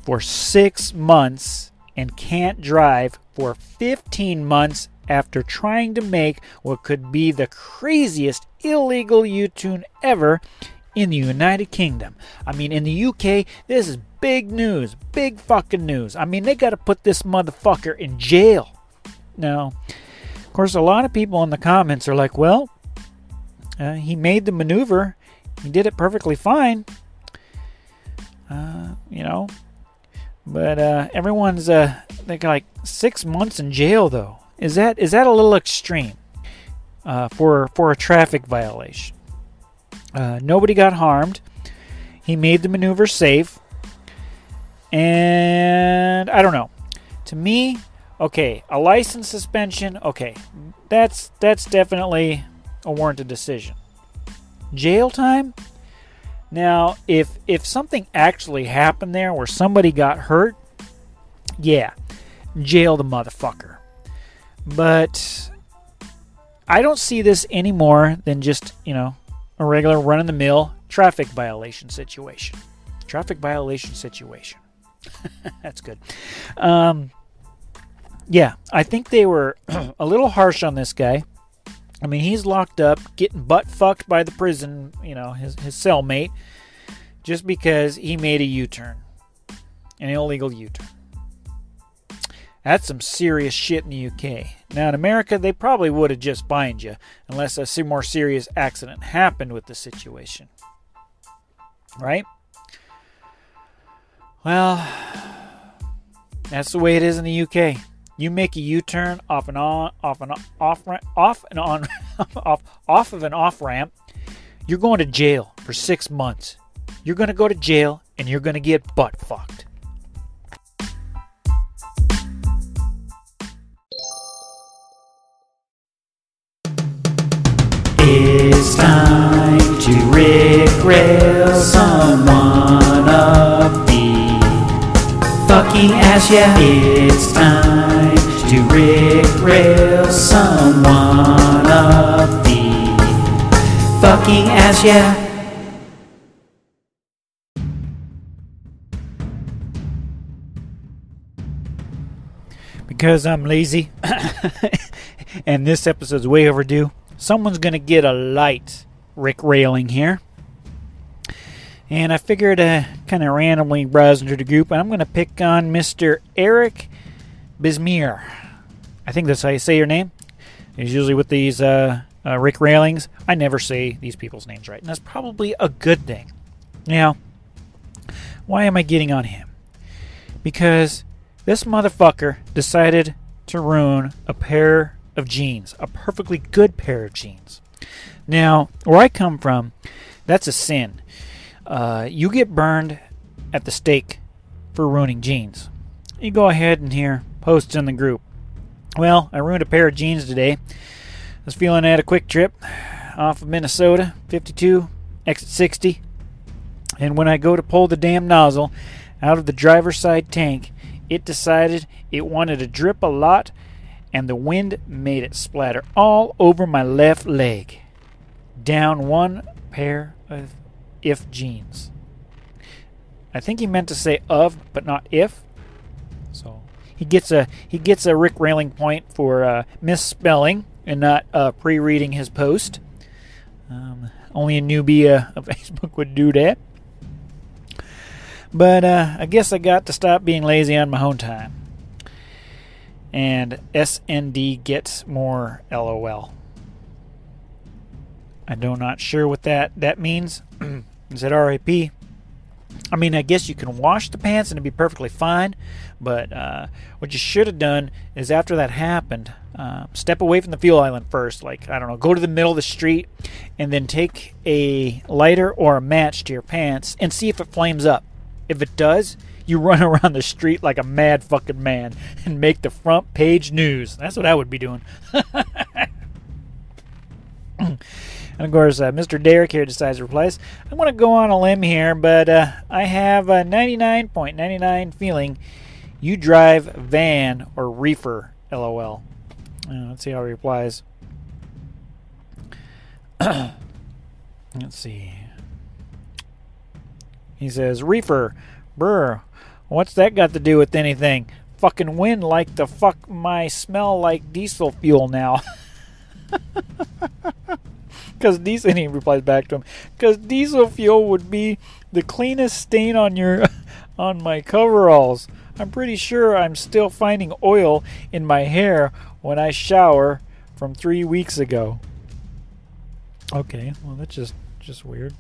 for six months and can't drive for fifteen months after trying to make what could be the craziest illegal U-turn ever in the United Kingdom. I mean, in the U K, this is big news. Big fucking news. I mean, they got to put this motherfucker in jail. Now, of course, a lot of people in the comments are like, well, uh, he made the maneuver. He did it perfectly fine. Uh, you know, but uh, everyone's uh, they got like six months in jail, though. Is that is that a little extreme uh, for for a traffic violation? Uh, nobody got harmed. He made the maneuver safe, and I don't know. To me, okay, a license suspension, okay, that's that's definitely a warranted decision. Jail time. Now, if if something actually happened there where somebody got hurt, yeah, jail the motherfucker. But I don't see this any more than just, you know, a regular run-of-the-mill traffic violation situation. Traffic violation situation. That's good. Um, yeah, I think they were a little harsh on this guy. I mean, he's locked up, getting butt-fucked by the prison, you know, his, his cellmate, just because he made a U-turn, an illegal U-turn. That's some serious shit in the U K. Now, in America, they probably would have just fined you unless a more serious accident happened with the situation. Right? Well, that's the way it is in the U K. You make a U-turn off and on, off and off, off and on, off, off of an off-ramp, you're going to jail for six months. You're going to go to jail and you're going to get butt-fucked. It's time to rick-rail someone of the fucking ass, yeah. It's time to rick-rail someone of the fucking ass, yeah. Because I'm lazy and this episode's way overdue, someone's going to get a light Rick railing here. And I figured I uh, kind of randomly browsing through the group. I'm going to pick on Mister Eric Bismere. I think that's how you say your name. It's usually with these uh, uh, Rick railings. I never say these people's names right. And that's probably a good thing. Now, why am I getting on him? Because this motherfucker decided to ruin a pair of jeans, a perfectly good pair of jeans. Now, where I come from, that's a sin. Uh, you get burned at the stake for ruining jeans. You go ahead and here posts in the group. Well, I ruined a pair of jeans today. I was feeling I had a quick trip off of Minnesota, fifty-two, exit sixty. And when I go to pull the damn nozzle out of the driver's side tank, it decided it wanted to drip a lot, and the wind made it splatter all over my left leg. Down one pair of if jeans. I think he meant to say of, but not if. So he gets a he gets a Rick railing point for uh, misspelling and not uh, pre-reading his post. Um, only a newbie uh, of Facebook would do that. But uh, I guess I got to stop being lazy on my own time. And S N D gets more L O L. I'm not sure what that, that means. Is it R I P? I mean, I guess you can wash the pants and it'd be perfectly fine, but uh, what you should have done is after that happened, uh, step away from the fuel island first. Like, I don't know, go to the middle of the street and then take a lighter or a match to your pants and see if it flames up. If it does, you run around the street like a mad fucking man and make the front page news. That's what I would be doing. And, of course, uh, Mister Derek here decides to replace. I'm going to go on a limb here, but uh, I have a ninety-nine point nine nine feeling you drive van or reefer, LOL. Uh, let's see how he replies. Let's see. He says, reefer, brr, what's that got to do with anything? Fucking wind like the fuck my smell like diesel fuel now. Because diesel, and he replies back to him, because diesel fuel would be the cleanest stain on your, on my coveralls. I'm pretty sure I'm still finding oil in my hair when I shower from three weeks ago. Okay, well that's just, just weird.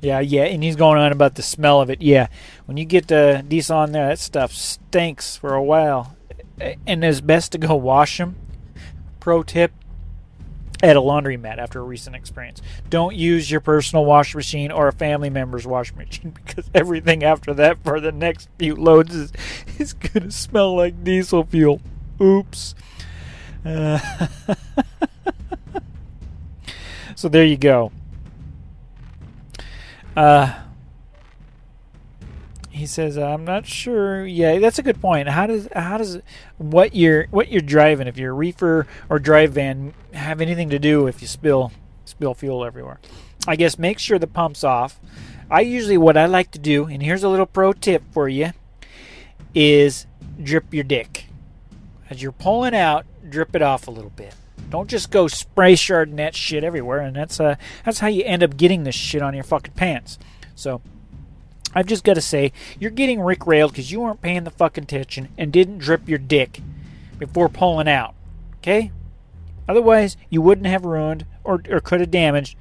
Yeah, yeah, and he's going on about the smell of it. Yeah, when you get the diesel on there, that stuff stinks for a while, and it's best to go wash them. Pro tip. At a laundromat after a recent experience. Don't use your personal wash machine or a family member's wash machine because everything after that for the next few loads is, is going to smell like diesel fuel. Oops. Uh, so there you go. Uh, he says, I'm not sure. Yeah, that's a good point. How does how does what you're what you're driving, if you're a reefer or drive van, have anything to do if you spill spill fuel everywhere? I guess make sure the pump's off. I usually, what I like to do, and here's a little pro tip for you, is drip your dick. As you're pulling out, drip it off a little bit. Don't just go spray sharding that shit everywhere, and that's uh, that's how you end up getting this shit on your fucking pants. So I've just got to say, you're getting rick-railed because you weren't paying the fucking attention and didn't drip your dick before pulling out, okay? Otherwise, you wouldn't have ruined or, or could have damaged,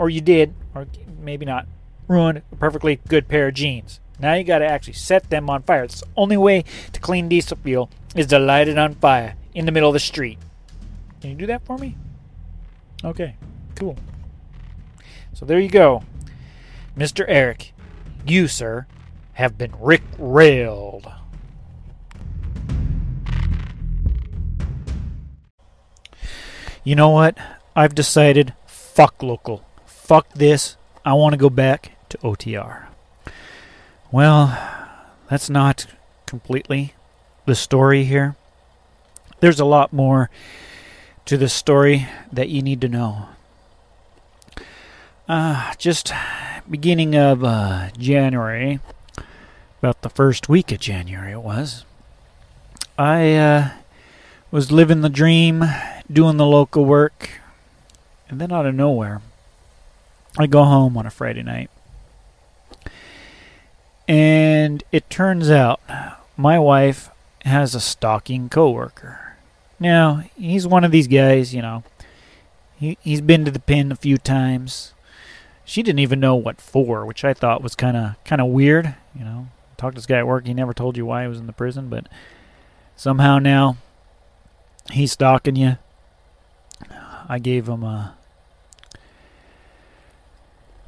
or you did, or maybe not, ruined a perfectly good pair of jeans. Now you got to actually set them on fire. It's the only way to clean diesel fuel is to light it on fire in the middle of the street. Can you do that for me? Okay, cool. So there you go, Mister Eric. You, sir, have been rick-railed. You know what? I've decided, fuck local. Fuck this. I want to go back to O T R. Well, that's not completely the story here. There's a lot more to this story that you need to know. Uh, just... Beginning of uh, January, about the first week of January it was, I uh, was living the dream, doing the local work, and then out of nowhere, I go home on a Friday night. And it turns out my wife has a stalking coworker. Now, he's one of these guys, you know, he, he's been to the pen a few times. She didn't even know what for, which I thought was kind of kind of weird. You know, talked to this guy at work. He never told you why he was in the prison, but somehow now he's stalking you. I gave him a,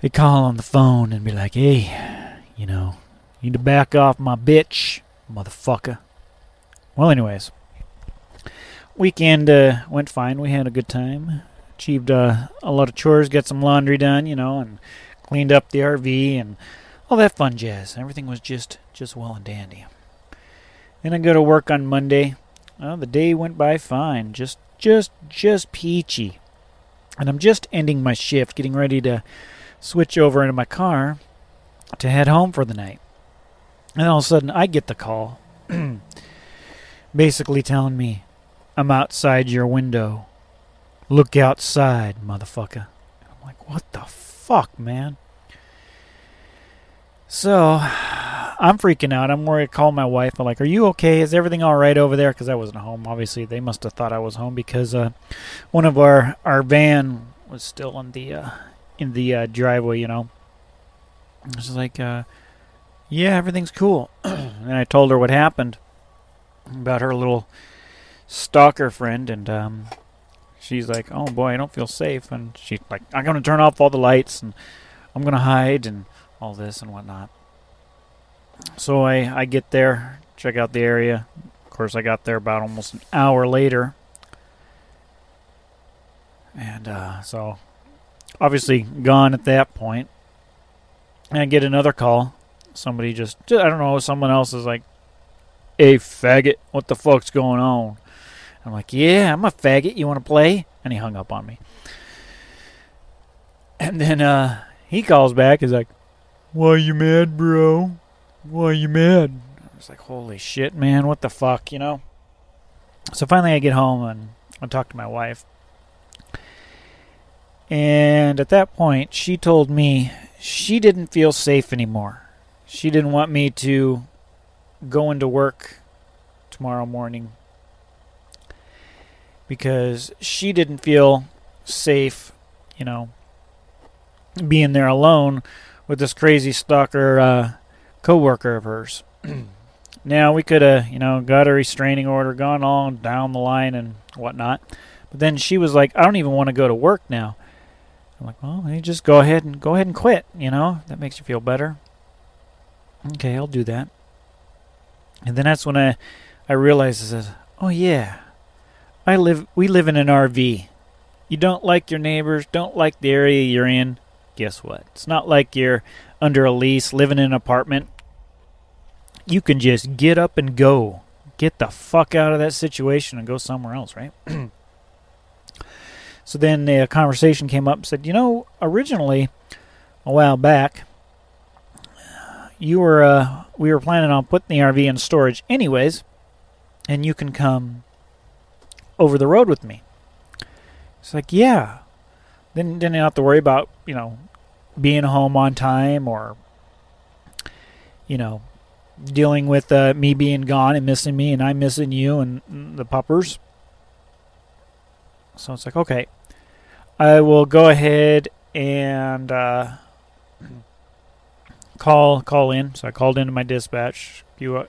a call on the phone and be like, hey, you know, you need to back off my bitch, motherfucker. Well, anyways, weekend uh, went fine. We had a good time. Achieved uh, a lot of chores, got some laundry done, you know, and cleaned up the R V and all that fun jazz. Everything was just, just well and dandy. Then I go to work on Monday. Well, the day went by fine, just, just, just peachy. And I'm just ending my shift, getting ready to switch over into my car to head home for the night. And all of a sudden, I get the call, basically telling me, I'm outside your window. Look outside, motherfucker. I'm like, what the fuck, man? So, I'm freaking out. I'm worried. I call my wife. I'm like, are you okay? Is everything all right over there? Because I wasn't home, obviously. They must have thought I was home because uh, one of our, our van was still in the, uh, in the uh, driveway, you know. I was like, uh, yeah, everything's cool. And I told her what happened about her little stalker friend, and um, she's like, oh boy, I don't feel safe. And she's like, I'm going to turn off all the lights, and I'm going to hide, and all this and whatnot. So I, I get there, check out the area. Of course, I got there about almost an hour later. And uh, so, obviously gone at that point. And I get another call. Somebody just, I don't know, someone else is like, hey, faggot, what the fuck's going on? I'm like, yeah, I'm a faggot. You want to play? And he hung up on me. And then uh, he calls back. He's like, why you mad, bro? Why you mad? I was like, holy shit, man. What the fuck, you know? So finally I get home and I talk to my wife. And at that point, she told me she didn't feel safe anymore. She didn't want me to go into work tomorrow morning because she didn't feel safe, you know, being there alone with this crazy stalker uh, co-worker of hers. Now, we could have, you know, got a restraining order, gone on down the line and whatnot. But then she was like, I don't even want to go to work now. I'm like, well, you just go ahead and go ahead and quit, you know? That makes you feel better. Okay, I'll do that. And then that's when I, I realized, I said, oh yeah, I live. We live in an R V. You don't like your neighbors, don't like the area you're in. Guess what? It's not like you're under a lease, living in an apartment. You can just get up and go. Get the fuck out of that situation and go somewhere else, right? So then the conversation came up and said, you know, originally, a while back, you were uh, we were planning on putting the R V in storage anyways, and you can come over the road with me. It's like, yeah. Then, then you don't have to worry about, you know, being home on time or, you know, dealing with uh, me being gone and missing me and I missing you and the puppers. So it's like, okay, I will go ahead and uh, call call in. So I called into my dispatch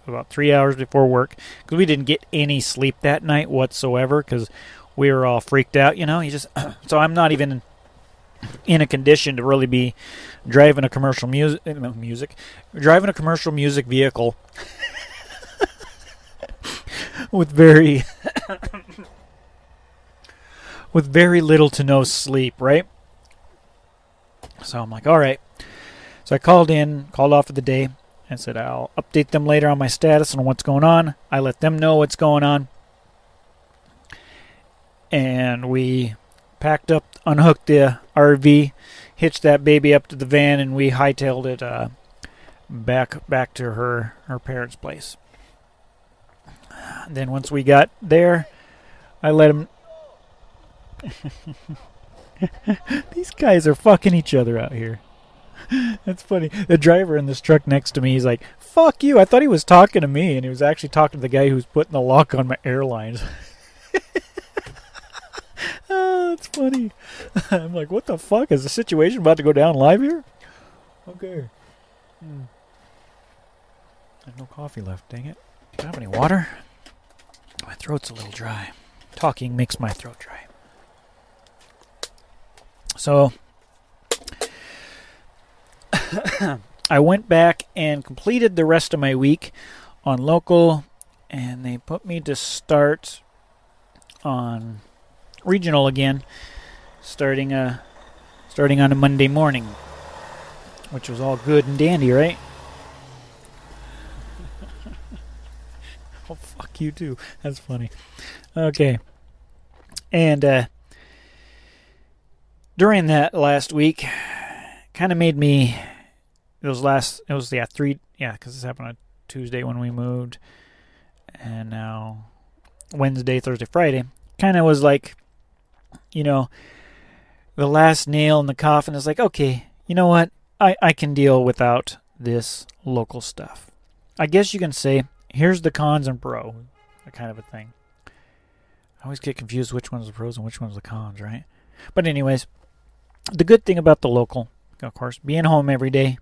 about three hours before work because we didn't get any sleep that night whatsoever because we were all freaked out, you know. You just so I'm not even in a condition to really be driving a commercial music music driving a commercial music vehicle with very. With very little to no sleep, right? So I'm like, all right. So I called in, called off for the day, and said I'll update them later on my status and what's going on. I let them know what's going on. And we packed up, unhooked the R V, hitched that baby up to the van, and we hightailed it uh, back back to her, her parents' place. And then once we got there, I let him... These guys are fucking each other out here. That's funny. The driver in this truck next to me, he's like, fuck you. I thought he was talking to me, and he was actually talking to the guy who was putting the lock on my airlines. Oh, that's funny. I'm like, what the fuck? Is the situation about to go down live here? Okay. Hmm. There's no coffee left, dang it. Do I have any water? My throat's a little dry. Talking makes my throat dry. So, I went back and completed the rest of my week on local, and they put me to start on regional again, starting uh, starting on a Monday morning, which was all good and dandy, right? Oh, fuck you too. That's funny. Okay. And, uh, during that last week, kind of made me, it was last, it was, yeah, three, yeah, because this happened on Tuesday when we moved, and now Wednesday, Thursday, Friday, kind of was like, you know, the last nail in the coffin is like, okay, you know what, I, I can deal without this local stuff. I guess you can say, here's the cons and pros, that kind of a thing. I always get confused which one's the pros and which one's the cons, right? But anyways... The good thing about the local, of course, being home every day,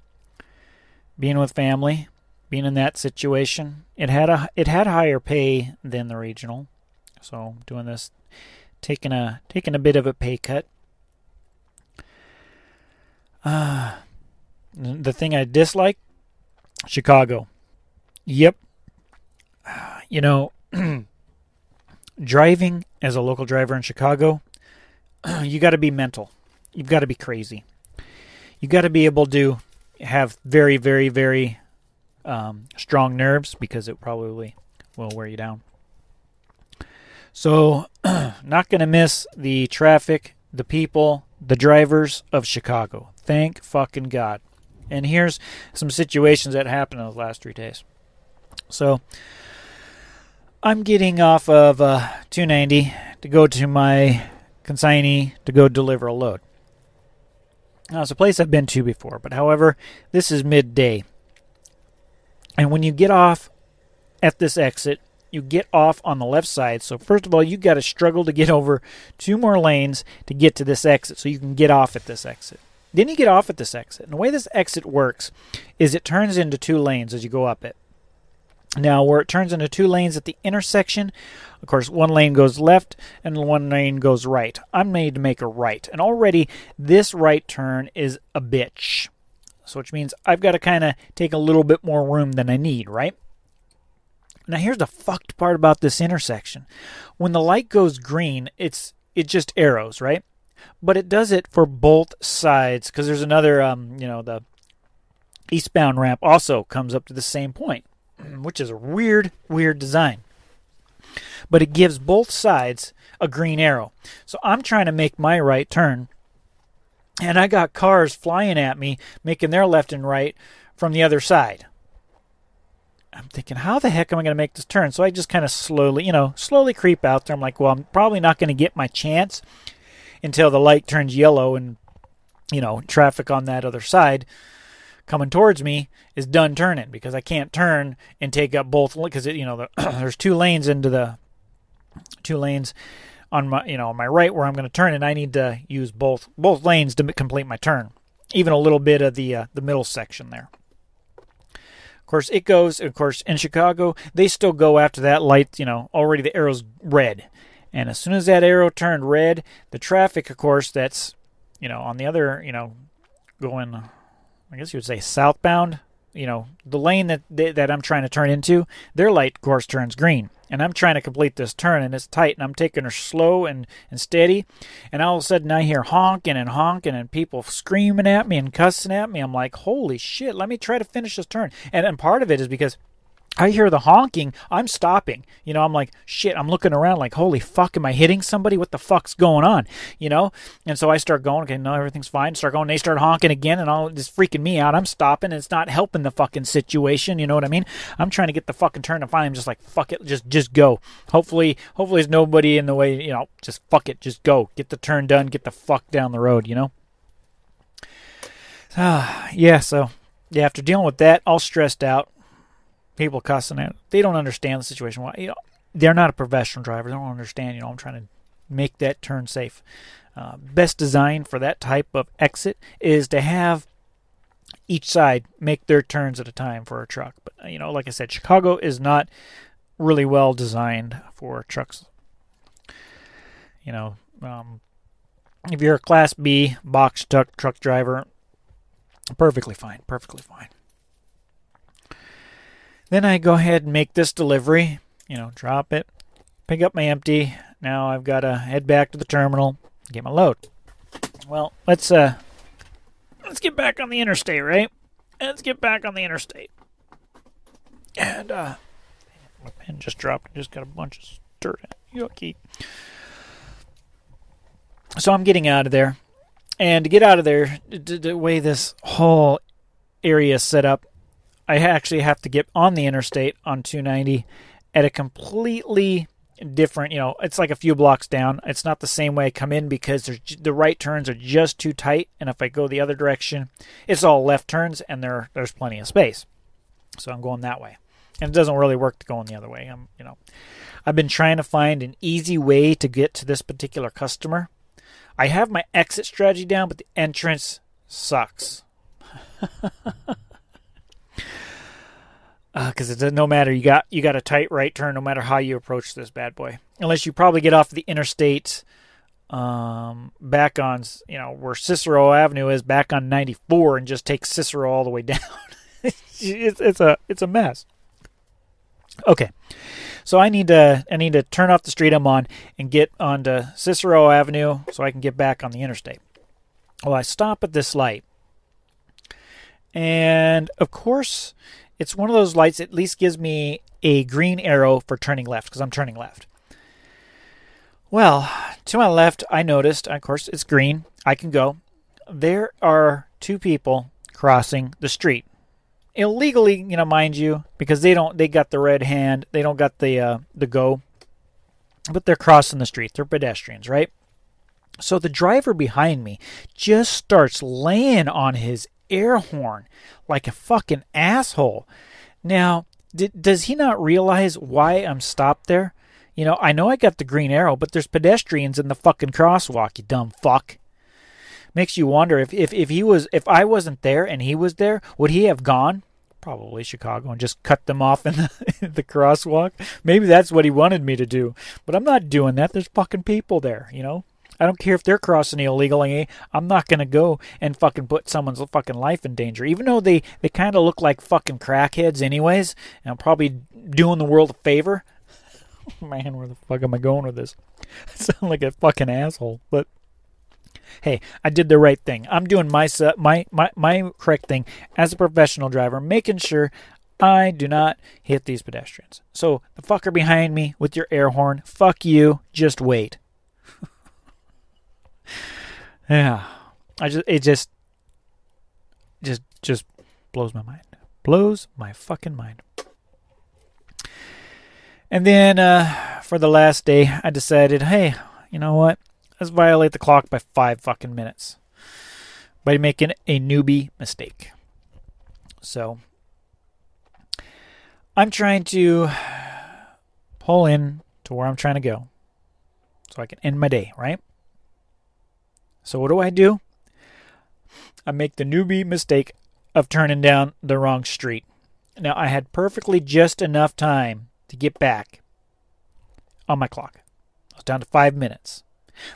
being with family, being in that situation. It had a it had higher pay than the regional, so doing this, taking a taking a bit of a pay cut. Uh, the thing I dislike, Chicago. Yep. Uh, you know, driving as a local driver in Chicago, you got to be mental. You've got to be crazy. You got to be able to have very, very, very um, strong nerves, because it probably will wear you down. So, not going to miss the traffic, the people, the drivers of Chicago. Thank fucking God. And here's some situations that happened in the last three days. So, I'm getting off of uh, two ninety to go to my consignee to go deliver a load. Now, it's a place I've been to before, but however, this is midday. And when you get off at this exit, you get off on the left side. So first of all, you got to struggle to get over two more lanes to get to this exit so you can get off at this exit. Then you get off at this exit. And the way this exit works is it turns into two lanes as you go up it. Now, where it turns into two lanes at the intersection, of course, one lane goes left and one lane goes right. I'm made to make a right. And already, this right turn is a bitch. So, which means I've got to kind of take a little bit more room than I need, right? Now, here's the fucked part about this intersection. When the light goes green, it's it just arrows, right? But it does it for both sides, because there's another, um, you know, the eastbound ramp also comes up to the same point, which is a weird, weird design. But it gives both sides a green arrow. So I'm trying to make my right turn, and I got cars flying at me, making their left and right from the other side. I'm thinking, how the heck am I going to make this turn? So I just kind of slowly, you know, slowly creep out there. I'm like, well, I'm probably not going to get my chance until the light turns yellow and, you know, traffic on that other side coming towards me is done turning, because I can't turn and take up both, because you know the, there's two lanes into the two lanes on my you know on my right where I'm going to turn, and I need to use both both lanes to complete my turn, even a little bit of the uh, the middle section there. Of course, it goes. Of course, in Chicago they still go after that light. You know, already the arrow's red, and as soon as that arrow turned red, the traffic, of course, that's you know on the other you know going. I guess you would say southbound, you know, the lane that they, that I'm trying to turn into, their light, of course, turns green. And I'm trying to complete this turn, and it's tight, and I'm taking her slow and, and steady. And all of a sudden, I hear honking and honking and people screaming at me and cussing at me. I'm like, holy shit, let me try to finish this turn. And, and part of it is because I hear the honking, I'm stopping. You know, I'm like, shit, I'm looking around like, holy fuck, am I hitting somebody? What the fuck's going on? You know? And so I start going, okay, no, everything's fine. Start going, they start honking again, and all just freaking me out. I'm stopping, and it's not helping the fucking situation. You know what I mean? I'm trying to get the fucking turn to find. I'm just like, fuck it, just just go. Hopefully, hopefully there's nobody in the way, you know, just fuck it, just go. Get the turn done, get the fuck down the road, you know? Uh, yeah, so, yeah, after dealing with that, all stressed out, people cussing out. They don't understand the situation. Why? You know, they're not a professional driver. They don't understand. You know, I'm trying to make that turn safe. Uh, best design for that type of exit is to have each side make their turns at a time for a truck. But you know, like I said, Chicago is not really well designed for trucks. You know, um, if you're a Class B box truck truck driver, perfectly fine. Perfectly fine. Then I go ahead and make this delivery, you know, drop it, pick up my empty. Now I've got to head back to the terminal, get my load. Well, let's uh, let's get back on the interstate, right? Let's get back on the interstate. And uh, my pen just dropped. I just got a bunch of dirt in it. Yucky. So I'm getting out of there, and to get out of there, the way this whole area is set up, I actually have to get on the interstate on two ninety at a completely different, you know, it's like a few blocks down. It's not the same way I come in, because there's, the right turns are just too tight, and if I go the other direction, it's all left turns, and there there's plenty of space. So I'm going that way. And it doesn't really work to go in the other way. I'm, you know, I've been trying to find an easy way to get to this particular customer. I have my exit strategy down, but the entrance sucks. because uh, it doesn't no matter. You got you got a tight right turn no matter how you approach this bad boy, unless you probably get off the interstate um, back on, you know, where Cicero Avenue is, back on ninety-four, and just take Cicero all the way down. it's, it's a it's a mess. Okay, so I need to I need to turn off the street I'm on and get onto Cicero Avenue so I can get back on the interstate. Well, I stop at this light, and of course, it's one of those lights that at least gives me a green arrow for turning left, because I'm turning left. Well, to my left, I noticed, of course, it's green. I can go. There are two people crossing the street. Illegally, you know, mind you, because they don't, they got the red hand, they don't got the uh, the go, but they're crossing the street. They're pedestrians, right? So the driver behind me just starts laying on his air horn like a fucking asshole. Now, d- does he not realize why I'm stopped there? You know, I know I got the green arrow, but there's pedestrians in the fucking crosswalk, you dumb fuck. Makes you wonder if, if, if he was if I wasn't there and he was there, would he have gone? Probably Chicago and just cut them off in the, in the crosswalk. Maybe that's what he wanted me to do. But I'm not doing that. There's fucking people there, you know? I don't care if they're crossing illegally. I'm not going to go and fucking put someone's fucking life in danger. Even though they, they kind of look like fucking crackheads anyways. And I'm probably doing the world a favor. Man, where the fuck am I going with this? I sound like a fucking asshole. But hey, I did the right thing. I'm doing my my my my correct thing as a professional driver, making sure I do not hit these pedestrians. So the fucker behind me with your air horn, fuck you, just wait. Yeah, I just it just just just blows my mind, blows my fucking mind. And then uh, for the last day, I decided, hey, you know what? Let's violate the clock by five fucking minutes by making a newbie mistake. So I'm trying to pull in to where I'm trying to go so I can end my day, right? So what do I do? I make the newbie mistake of turning down the wrong street. Now, I had perfectly just enough time to get back on my clock. I was down to five minutes.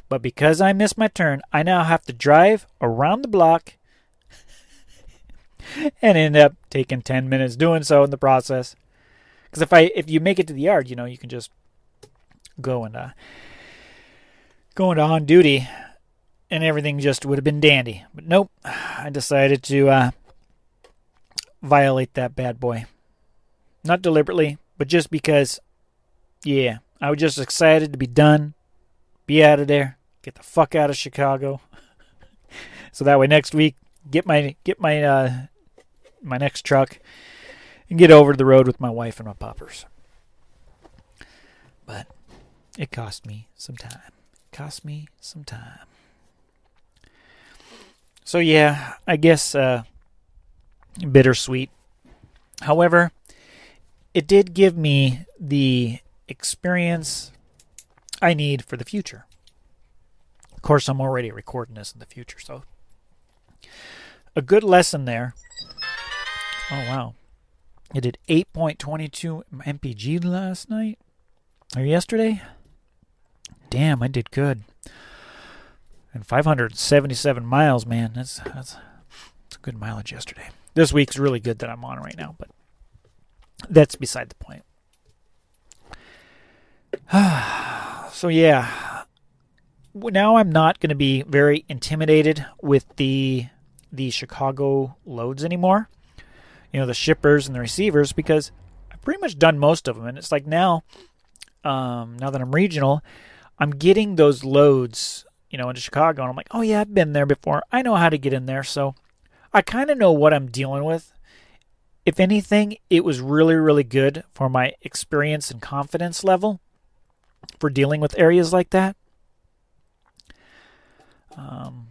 But because I missed my turn, I now have to drive around the block and end up taking ten minutes doing so in the process. Because if I if you make it to the yard, you know, you can just go and uh, go into on duty, and everything just would have been dandy. But nope, I decided to uh, violate that bad boy. Not deliberately, but just because, yeah, I was just excited to be done. Be out of there. Get the fuck out of Chicago. So that way next week, get my get my uh, my next truck and get over to the road with my wife and my poppers. But it cost me some time. It cost me some time. So yeah, I guess uh, bittersweet. However, it did give me the experience I need for the future. Of course, I'm already recording this in the future, so a good lesson there. Oh wow, I did eight point two two M P G last night or yesterday. Damn, I did good. And five hundred seventy-seven miles, man. That's that's, that's a good mileage yesterday. This week's really good that I'm on right now, but that's beside the point. So yeah, now I'm not going to be very intimidated with the the Chicago loads anymore. You know, the shippers and the receivers, because I've pretty much done most of them. And it's like now, um, now that I'm regional, I'm getting those loads, you know, into Chicago. And I'm like, oh yeah, I've been there before. I know how to get in there. So I kind of know what I'm dealing with. If anything, it was really, really good for my experience and confidence level for dealing with areas like that. Um,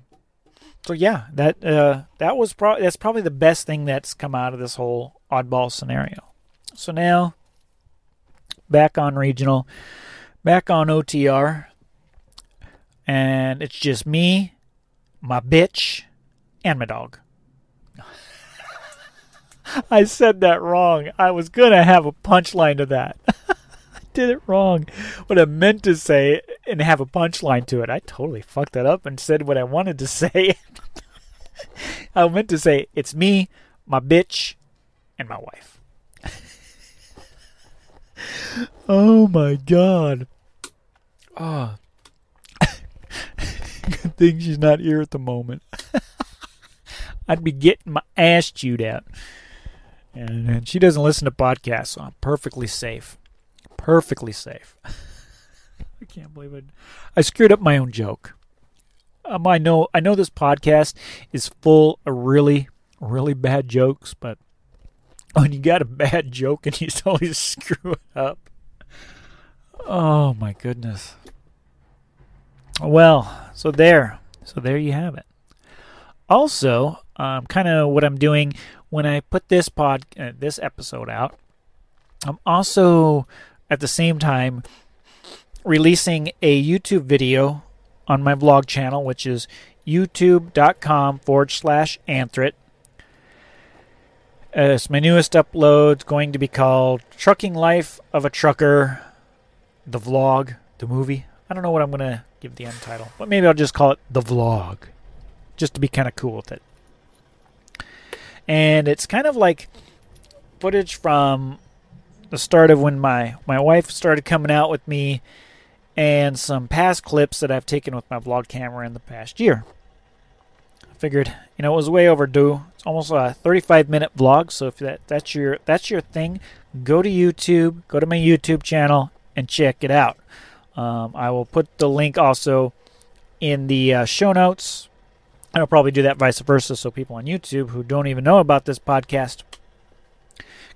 so yeah, that uh, that was pro- that's probably the best thing that's come out of this whole oddball scenario. So now, back on regional, back on O T R, and it's just me, my bitch, and my dog. I said that wrong. I was going to have a punchline to that. I did it wrong. What I meant to say and have a punchline to it. I totally fucked that up and said what I wanted to say. I meant to say, it's me, my bitch, and my wife. Oh, my God. Oh. Good thing she's not here at the moment. I'd be getting my ass chewed out. And, and she doesn't listen to podcasts, so I'm perfectly safe. Perfectly safe. I can't believe it. I screwed up my own joke. Um, I know I know this podcast is full of really, really bad jokes, but when you got a bad joke and you totally screw it up. Oh, my goodness. Well, so there. So there you have it. Also, um, kind of what I'm doing when I put this pod, uh, this episode out, I'm also at the same time releasing a YouTube video on my vlog channel, which is youtube.com forward slash Anthrit. Uh, it's my newest upload. It's going to be called Trucking Life of a Trucker, the vlog, the movie. I don't know what I'm going to give the end title, but maybe I'll just call it the vlog, just to be kind of cool with it. And it's kind of like footage from the start of when my, my wife started coming out with me, and some past clips that I've taken with my vlog camera in the past year. I figured, you know, it was way overdue. It's almost a thirty-five minute vlog, so if that, that's your that's your thing, go to YouTube, go to my YouTube channel, and check it out. Um, I will put the link also in the uh, show notes. I'll probably do that vice versa, so people on YouTube who don't even know about this podcast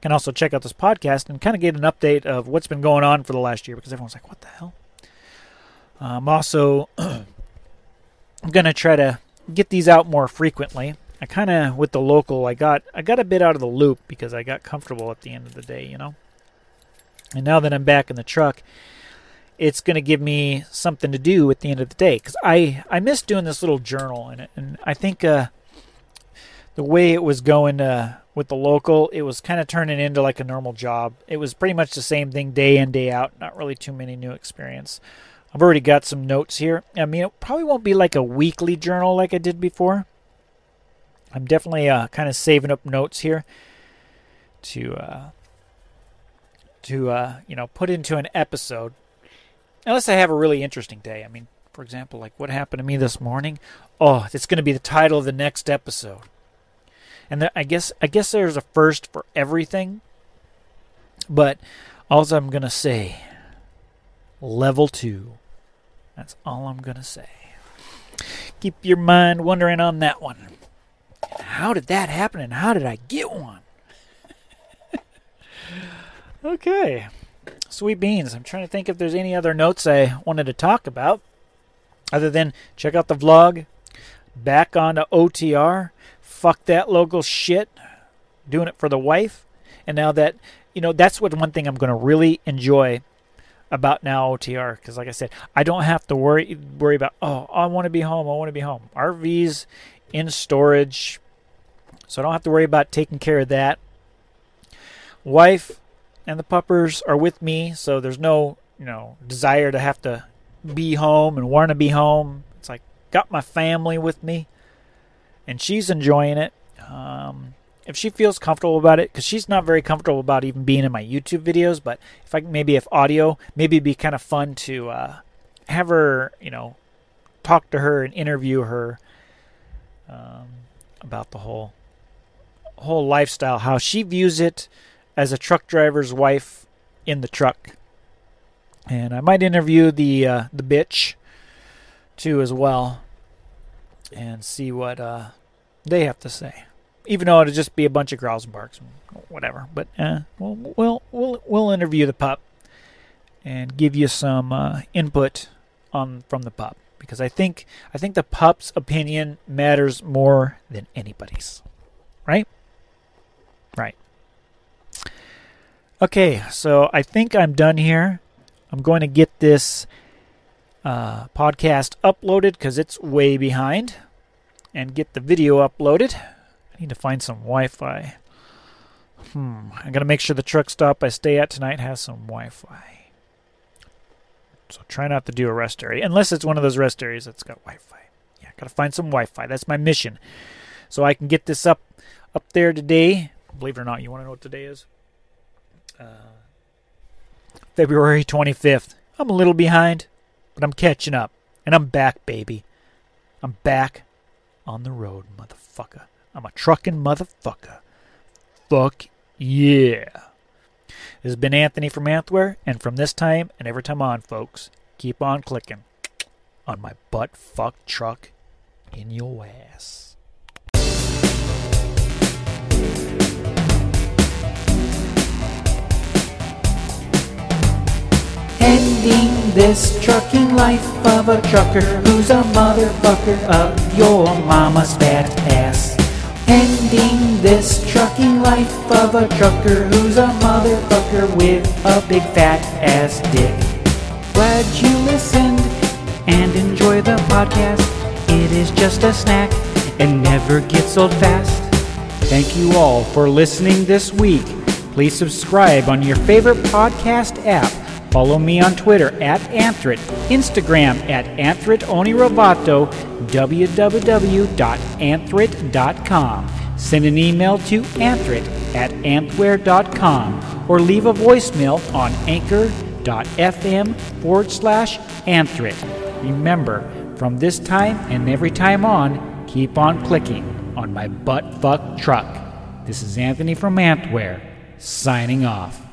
can also check out this podcast and kind of get an update of what's been going on for the last year, because everyone's like, what the hell? I'm um, also going to try to get these out more frequently. I kind of, with the local, I got I got a bit out of the loop because I got comfortable at the end of the day, you know. And now that I'm back in the truck, it's going to give me something to do at the end of the day. Because I, I miss doing this little journal in it. And I think uh, the way it was going uh, with the local, it was kind of turning into like a normal job. It was pretty much the same thing day in, day out. Not really too many new experiences. I've already got some notes here. I mean, it probably won't be like a weekly journal like I did before. I'm definitely uh, kind of saving up notes here to, uh, to uh, you know, put into an episode. Unless I have a really interesting day. I mean, for example, like what happened to me this morning. Oh, it's going to be the title of the next episode. And there, I guess I guess there's a first for everything. But all I'm going to say, level two. That's all I'm going to say. Keep your mind wandering on that one. How did that happen and how did I get one? Okay. Sweet beans. I'm trying to think if there's any other notes I wanted to talk about. Other than check out the vlog. Back on to O T R. Fuck that local shit. Doing it for the wife. And now that, you know, that's what one thing I'm going to really enjoy about now O T R, because like I said, I don't have to worry worry about, oh, I want to be home, I want to be home. R V's in storage, so I don't have to worry about taking care of that. Wife and the puppers are with me, so there's no, you know, desire to have to be home and want to be home. It's like, got my family with me, and she's enjoying it. Um... If she feels comfortable about it, because she's not very comfortable about even being in my YouTube videos, but if I maybe if audio, maybe it'd be kind of fun to uh, have her, you know, talk to her and interview her um, about the whole whole lifestyle, how she views it as a truck driver's wife in the truck, and I might interview the uh, the bitch too as well, and see what uh, they have to say. Even though it'll just be a bunch of growls and barks, and whatever. But uh, we'll, we'll we'll we'll interview the pup and give you some uh, input on from the pup, because I think I think the pup's opinion matters more than anybody's, right? Right. Okay, so I think I'm done here. I'm going to get this uh, podcast uploaded because it's way behind, and get the video uploaded. Need to find some Wi-Fi. Hmm. I gotta make sure the truck stop I stay at tonight has some Wi-Fi. So try not to do a rest area, unless it's one of those rest areas that's got Wi-Fi. Yeah, gotta find some Wi-Fi. That's my mission. So I can get this up, up there today. Believe it or not, you want to know what today is? Uh, February twenty-fifth. I'm a little behind, but I'm catching up. And I'm back, baby. I'm back on the road, motherfucker. I'm a trucking motherfucker. Fuck yeah. This has been Anthony from Anthware, and from this time and every time on, folks, keep on clicking on my butt fuck truck in your ass. Ending this trucking life of a trucker who's a motherfucker of your mama's fat ass. Ending this trucking life of a trucker who's a motherfucker with a big fat ass dick. Glad you listened and enjoy the podcast. It is just a snack and never gets old fast. Thank you all for listening this week. Please subscribe on your favorite podcast app. Follow me on Twitter at Anthrit, Instagram at anthritonirovato, w w w dot anthrit dot com. Send an email to anthrit at anthware dot com or leave a voicemail on anchor.fm forward slash anthrit. Remember, from this time and every time on, keep on clicking on my butt fuck truck. This is Anthony from Anthware, signing off.